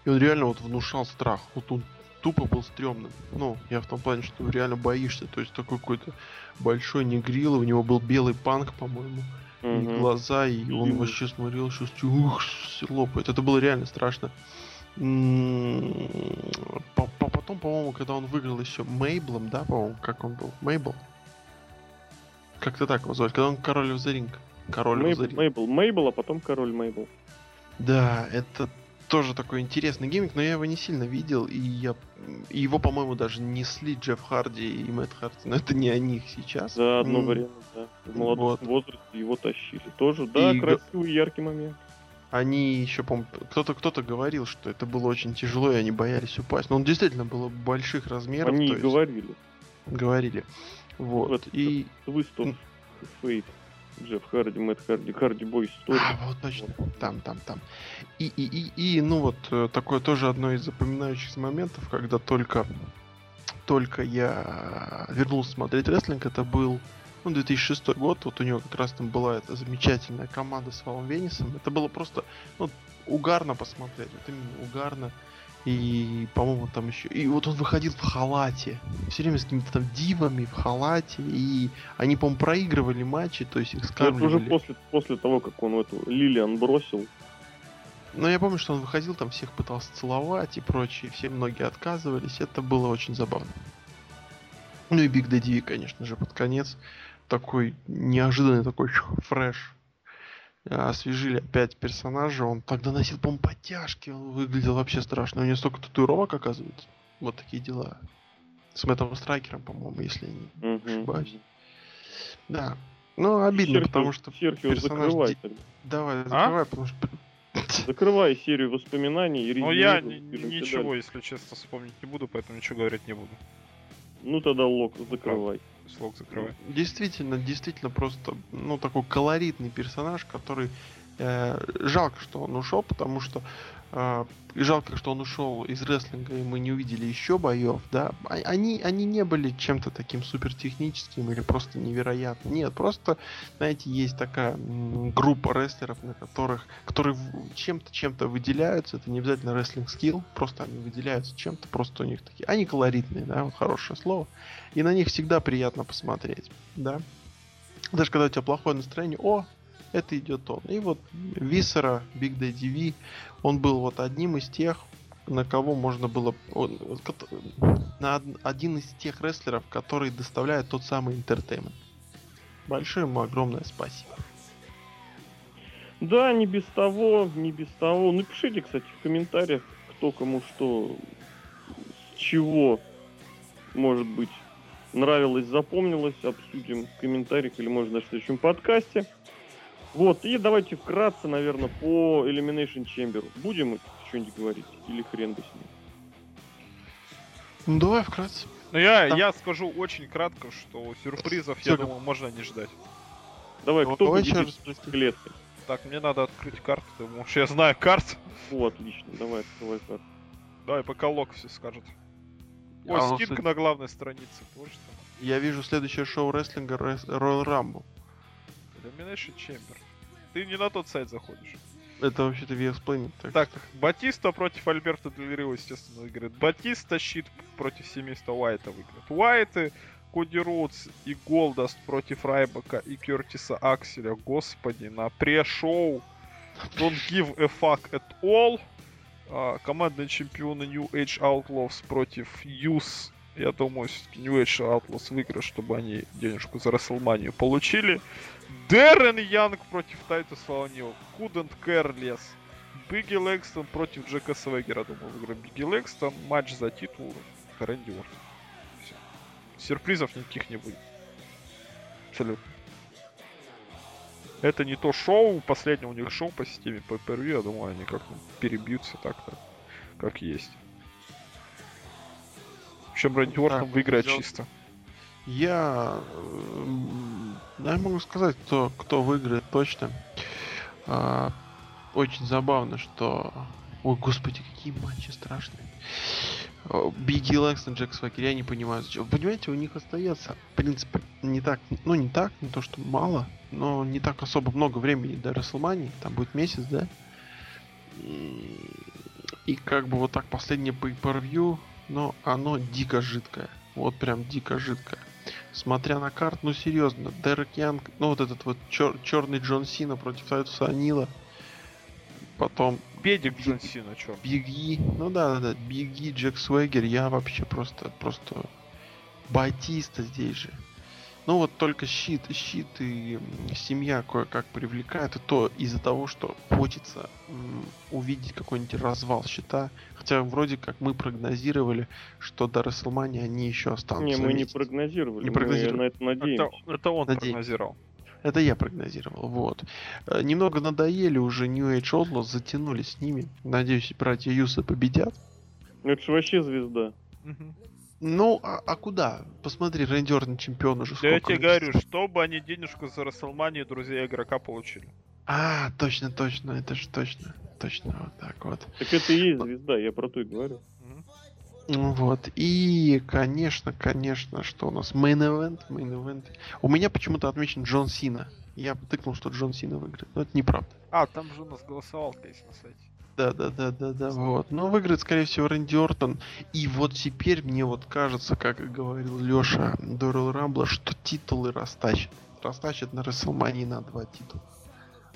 и он реально вот внушал страх. Вот он тупо был стрёмным. Ну, я в том плане, что реально боишься. То есть такой какой-то большой негрил, у него был белый панк, по-моему, и глаза, и он вообще смотрел, что ух, лопает. Это было реально страшно. Потом, по-моему, когда он выиграл еще Мейблом, да, по-моему, как он был? Мейбл? Как-то так его звали. Когда он король в Зеринг. Мейбл, а потом король Мейбл. Да, это тоже такой интересный гиммик, но я его не сильно видел, и его, по-моему, даже несли Джефф Харди и Мэтт Харди, но это не о них сейчас. Да, одно время, да. В молодом возрасте его тащили. Тоже, да, и красивый, яркий момент. Они еще, по-моему, кто-то говорил, что это было очень тяжело, и они боялись упасть. Но он действительно был больших размеров. Они говорили. Говорили. Вот. Это и выступ фейт. Джефф Харди, Мэтт Харди, Харди Бой Стори. А, вот точно. Там. И, ну вот, такое тоже одно из запоминающихся моментов, когда только я вернулся смотреть рестлинг, это был 2006 год, вот у него как раз там была эта замечательная команда с Валом Венисом. Это было просто, угарно посмотреть, вот именно угарно. И, по-моему, там еще... И вот он выходил в халате. Все время с какими-то там дивами в халате. И они, по-моему, проигрывали матчи, то есть их скармливали. Это уже после того, как он эту Лилиан бросил. Но я помню, что он выходил, там всех пытался целовать и прочее. Все многие отказывались. Это было очень забавно. Ну и Биг Дэдди, конечно же, под конец. Такой неожиданный, такой фреш. Освежили опять персонажа, он тогда носил, по-моему, подтяжки, он выглядел вообще страшно. У него столько татуировок, оказывается. Вот такие дела. С Мэттом Страйкером, по-моему, если не ошибаюсь. Да. Ну, обидно, Серхио, потому что... Серхио, персонаж... закрывай тогда. Давай, закрывай, потому что... Закрывай серию воспоминаний. Ну, я ничего, если честно, вспомнить не буду, поэтому ничего говорить не буду. Ну, тогда Лок закрывай. Слог закрывает. Действительно просто, такой колоритный персонаж, который жалко, что он ушел, потому что жалко, что он ушел из рестлинга, и мы не увидели еще боев, да. Они не были чем-то таким супертехническим или просто невероятным. Нет, просто, знаете, есть такая группа рестлеров, которые чем-то выделяются. Это не обязательно рестлинг-скилл, просто они выделяются чем-то, просто у них такие. Они колоритные, да, вот хорошее слово. И на них всегда приятно посмотреть, да. Даже когда у тебя плохое настроение, это идет он. И вот Висера, Биг Дэдди Ви, он был вот одним из тех, на кого можно было... один из тех рестлеров, которые доставляют тот самый интертеймент. Большое ему огромное спасибо. Да, не без того. Напишите, кстати, в комментариях, кто кому что, с чего, может быть, нравилось, запомнилось. Обсудим в комментариях или, может, даже в следующем подкасте. Вот, и давайте вкратце, наверное, по Elimination Chamber. Будем что-нибудь говорить? Или хрен бы с ним? Ну, давай вкратце. Ну, я скажу очень кратко, что сюрпризов, я думаю, можно не ждать. Давай, кто победит в клетке? Так, мне надо открыть карту, потому что я знаю карт. Отлично, давай, открывай карту. Давай, пока Лок все скажет. Стинг на главной странице. Тоже там. Я вижу следующее шоу рестлинга Royal Rumble. Elimination Chamber. Ты не на тот сайт заходишь. Это вообще-то VS Planet. Так, Батиста против Альберто Дель Рио, естественно, выиграет. Батиста, Щит против семейства Уайта выиграет. Уайты, Коди Роудс и Голдаст против Райбака и Кертиса Акселя. Господи, на пре-шоу Don't Give a Fuck at All. Командные чемпионы New Age Outlaws против Юс. Я думаю, все-таки New Age Outlaws выиграет, чтобы они денежку за WrestleMania получили. Дерен Янг против Тайтуса О'Нила. Couldn't care less. Бигги Лэнгстон против Джека Свегера. Думаю, выиграет Бигги Лэнгстон. Матч за титул Рэнди Ортон. Все. Сюрпризов никаких не будет. Абсолютно. Это не то шоу. Последнее у них шоу по системе pay-per-view. Я думаю, они как-то перебьются так-то, как есть. Причем Рэнди Ортон выиграет чисто. Я могу сказать, кто выиграет точно. Очень забавно, что... Ой, господи, какие матчи страшные. Бигги Лэнгстон, Джек Свакер, я не понимаю, зачем. Понимаете, у них остается, в принципе, не так, не то что мало, но не так особо много времени до WrestleMania, там будет месяц, да? И как бы вот так последнее pay-per-view, но оно дико жидкое. Вот прям дико жидкое. Смотря на карт, ну серьезно, Дерек Янг, ну вот этот вот черный Джон Сина против Тайтуса Анила. Потом... Бедик Джон Сина, чё? Биги, ну да, Биги, Джек Суэгер, я вообще просто... Батиста здесь же. Ну вот только щит и семья кое-как привлекает. И то из-за того, что хочется увидеть какой-нибудь развал щита. Хотя вроде как мы прогнозировали, что до WrestleMania они еще останутся. Не, мы вместе. не прогнозировали, мы на это надеемся. Это он прогнозировал. Это я прогнозировал, вот. Немного надоели уже New Age Outlaws, затянули с ними. Надеюсь, братья Юса победят. Это же вообще звезда. Угу. Ну, а куда? Посмотри, Рэнди Ортон чемпион уже. Да я тебе говорю, чтобы они денежку за WrestleMania, друзья игрока, получили. А, точно, это же точно, вот так вот. Так это и есть звезда, я про то и говорю. Вот, и, конечно, что у нас? Мейн-эвент. У меня почему-то отмечен Джон Сина. Я тыкнул, что Джон Сина выиграет, но это неправда. А, там же у нас голосовалка есть на сайте. Да, вот. Но выиграет, скорее всего, Рэнди Ортон. И вот теперь мне вот кажется, как говорил Лёша до Royal Rumble, что титулы растащат. Растащат на WrestleMania на 2 титула.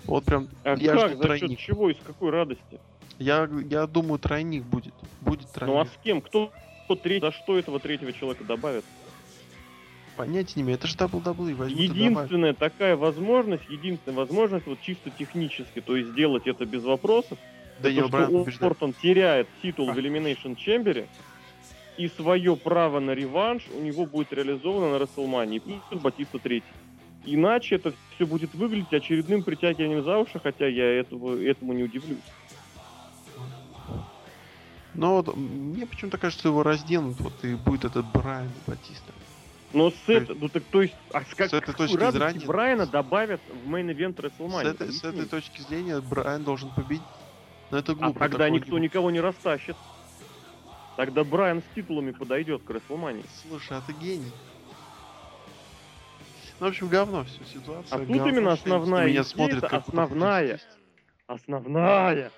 Вот прям... А я как? За счёт чего? Из какой радости? Я думаю, тройник будет. Будет тройник. Ну а с кем? Кто третий? За что этого третьего человека добавят? Понятия не имею. Это же WWE. Возьмут единственная такая возможность, вот чисто технически, то есть сделать это без вопросов, Дэниел Брайан побеждает. Ортон теряет титул в Elimination Chamber, и свое право на реванш у него будет реализовано на WrestleMania. И плюс Батиста III. Иначе это все будет выглядеть очередным притягиванием за уши, хотя я этому не удивлюсь. Но мне почему-то кажется, его разденут, вот и будет этот Брайан Батиста. Но с этой точки зрения Брайана добавят в мейн-эвент WrestleMania. С этой точки зрения Брайан должен победить. Но это глупо. А тогда никто никого не растащит. Тогда Брайан с титулами подойдет к WrestleMania. Слушай, а ты гений. Ну, в общем, говно всю ситуация. А тут говно, именно основная идея, основная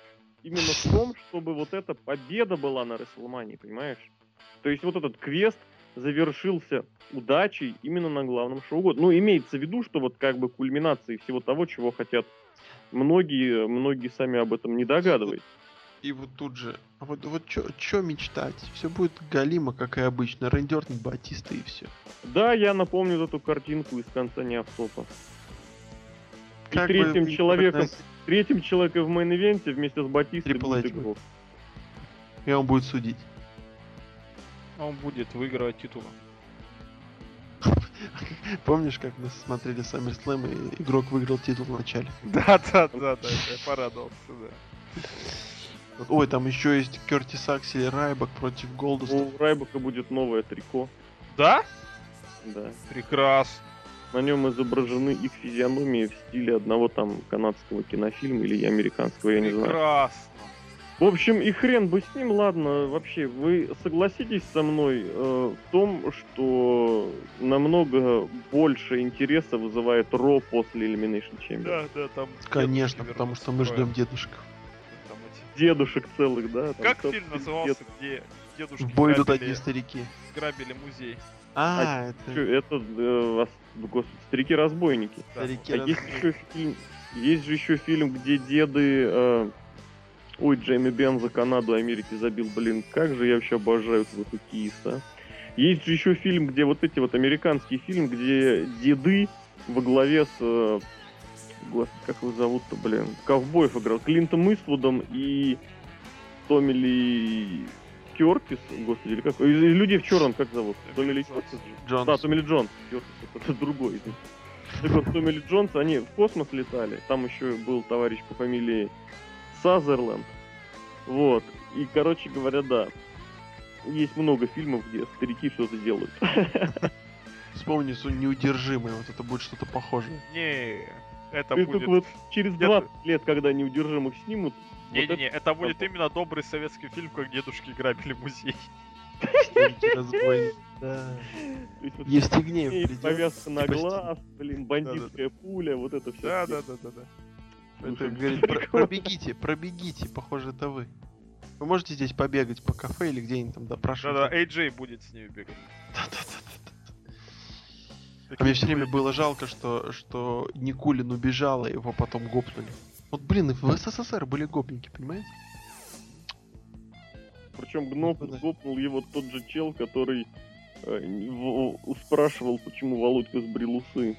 именно в том, чтобы вот эта победа была на WrestleMania, понимаешь? То есть вот этот квест завершился удачей именно на главном шоу. Ну, имеется в виду, что вот как бы кульминацией всего того, чего хотят многие сами об этом не догадываются. И вот тут же, вот чё мечтать? Все будет галимо, как и обычно. Рэнди Ортон, Батиста и все. Да, я напомню эту картинку из конца Неофтопа. И третьим человеком в мейн-ивенте вместе с Батистой будет игрок. И он будет судить. Он будет выигрывать титул. Помнишь, как мы смотрели SummerSlam, и игрок выиграл титул в начале? Да, я порадовался, да. Ой, там еще есть Кертис Аксель и Райбок против Голдуста. У Райбока будет новое трико. Да? Да. Прекрасно. На нем изображены их физиономии в стиле одного там канадского кинофильма или американского, я не знаю. Прекрасно. В общем, и хрен бы с ним, ладно, вообще, вы согласитесь со мной в том, что намного больше интереса вызывает Ро после Elimination Chamber. Да, там... Конечно, потому что мы ждем дедушек. Дедушек целых, да. Как фильм назывался, где дедушки в бой идут одни старики. Грабили музей. А это... Чё, это старики-разбойники. Да. Есть же еще фильм, где деды... Ой, Джейми Бен за Канаду Америки забил, блин, как же я вообще обожаю этого хоккеиста. Есть же еще фильм, где вот эти вот американские фильмы, где деды во главе с... Господи, как его зовут-то, блин? Ковбоев играл. Клинтом Иствудом и Томми Ли Кёртис. Господи, или как? Из людей в черном как зовут? Томми Ли Кёртис? Джонс. Да, Томми Ли Джонс. Кёртис, это другой. Так вот, Томми Ли Джонс, они в космос летали. Там еще был товарищ по фамилии Сазерленд. Вот. И, короче говоря, да. Есть много фильмов, где старики что-то делают. Вспомни, что неудержимое. Вот это будет что-то похожее. Не. Это и будет... Вот через 20 лет, когда неудержимых снимут... Не-не-не, это будет именно добрый советский фильм, как дедушки грабили музей. Евстигнеев. Повязка на глаз, блин, бандитская пуля, вот это все. Да. Это говорит, пробегите, похоже, это вы. Вы можете здесь побегать по кафе или где-нибудь там допрашивать? Да, AJ будет с ними бегать. А мне все время было жалко, что Никулин убежал, а его потом гопнули. Вот, блин, в СССР были гопники, понимаете? Причем гопнул его тот же чел, который спрашивал, почему Володька сбрил усы.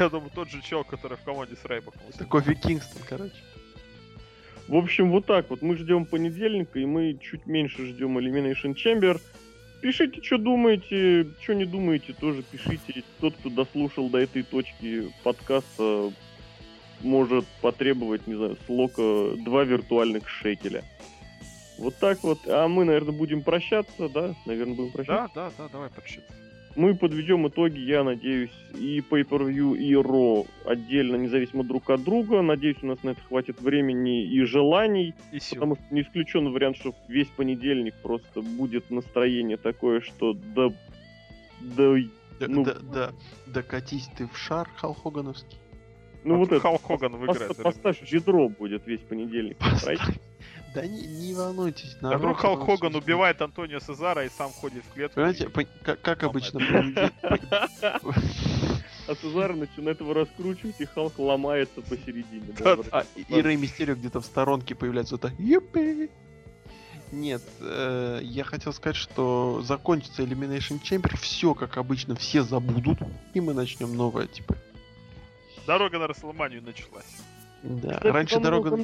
Я думаю, тот же чел, который в команде с Рэй попался. Это Кофи Кингстон, короче. В общем, вот так вот. Мы ждем понедельника, и мы чуть меньше ждем Elimination Chamber. Пишите, что думаете, что не думаете, тоже пишите. Тот, кто дослушал до этой точки подкаста, может потребовать, не знаю, с Лока 2 виртуальных шекеля. Вот так вот. А мы, наверное, будем прощаться, да? Да, давай прощаться. Мы подведем итоги, я надеюсь, и Pay-Per-View, и Raw отдельно, независимо друг от друга. Надеюсь, у нас на это хватит времени и желаний. И сил. Потому что не исключен вариант, что весь понедельник просто будет настроение такое, что докатись ты в шар Халк Хогановский. Ну вот это. Халк Хоган выиграет. Поставь ведро будет весь понедельник. Да не волнуйтесь. А вдруг Халк Хоган убивает Антонио Цезара и сам ходит в клетку. Понимаете, как обычно. А Цезара начинает его раскручивать, и Халк ломается посередине. И Рей Мистерио где-то в сторонке появляется вот так. Юпи! Нет, я хотел сказать, что закончится Elimination Chamber, все как обычно, все забудут, и мы начнем новое, типа. Дорога на WrestleMania началась. Да, кстати, раньше дорога...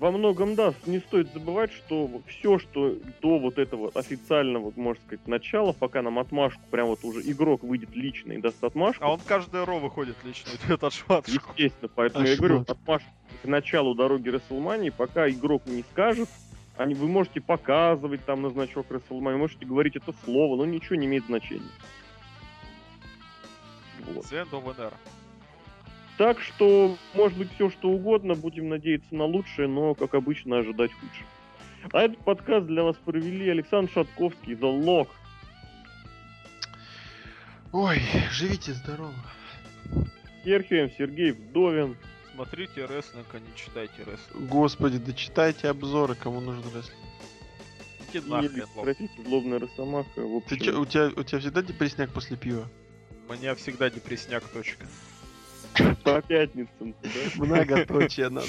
Во многом, да, не стоит забывать, что все, что до вот этого официального, можно сказать, начала, пока нам отмашку, прям вот уже игрок выйдет лично и даст отмашку. А он каждое ро выходит лично и дает отшматку. Естественно, поэтому я говорю, отмашку к началу дороги WrestleMania, пока игрок не скажет, вы можете показывать там на значок WrestleMania, можете говорить это слово, но ничего не имеет значения. Вот. Так что, может быть, все что угодно, будем надеяться на лучшее, но, как обычно, ожидать худшего. А этот подкаст для вас провели Александр Шатковский, The Lock. Ой, живите здорово. Серхием, Сергей Вдовин. Смотрите рестлинг, а не читайте рестлинг. Господи, да читайте обзоры, кому нужен рестлинг. Простите, злобная росомаха. У тебя всегда депресняк после пива? У меня всегда депресняк, точка. По пятницам. Многоточие надо.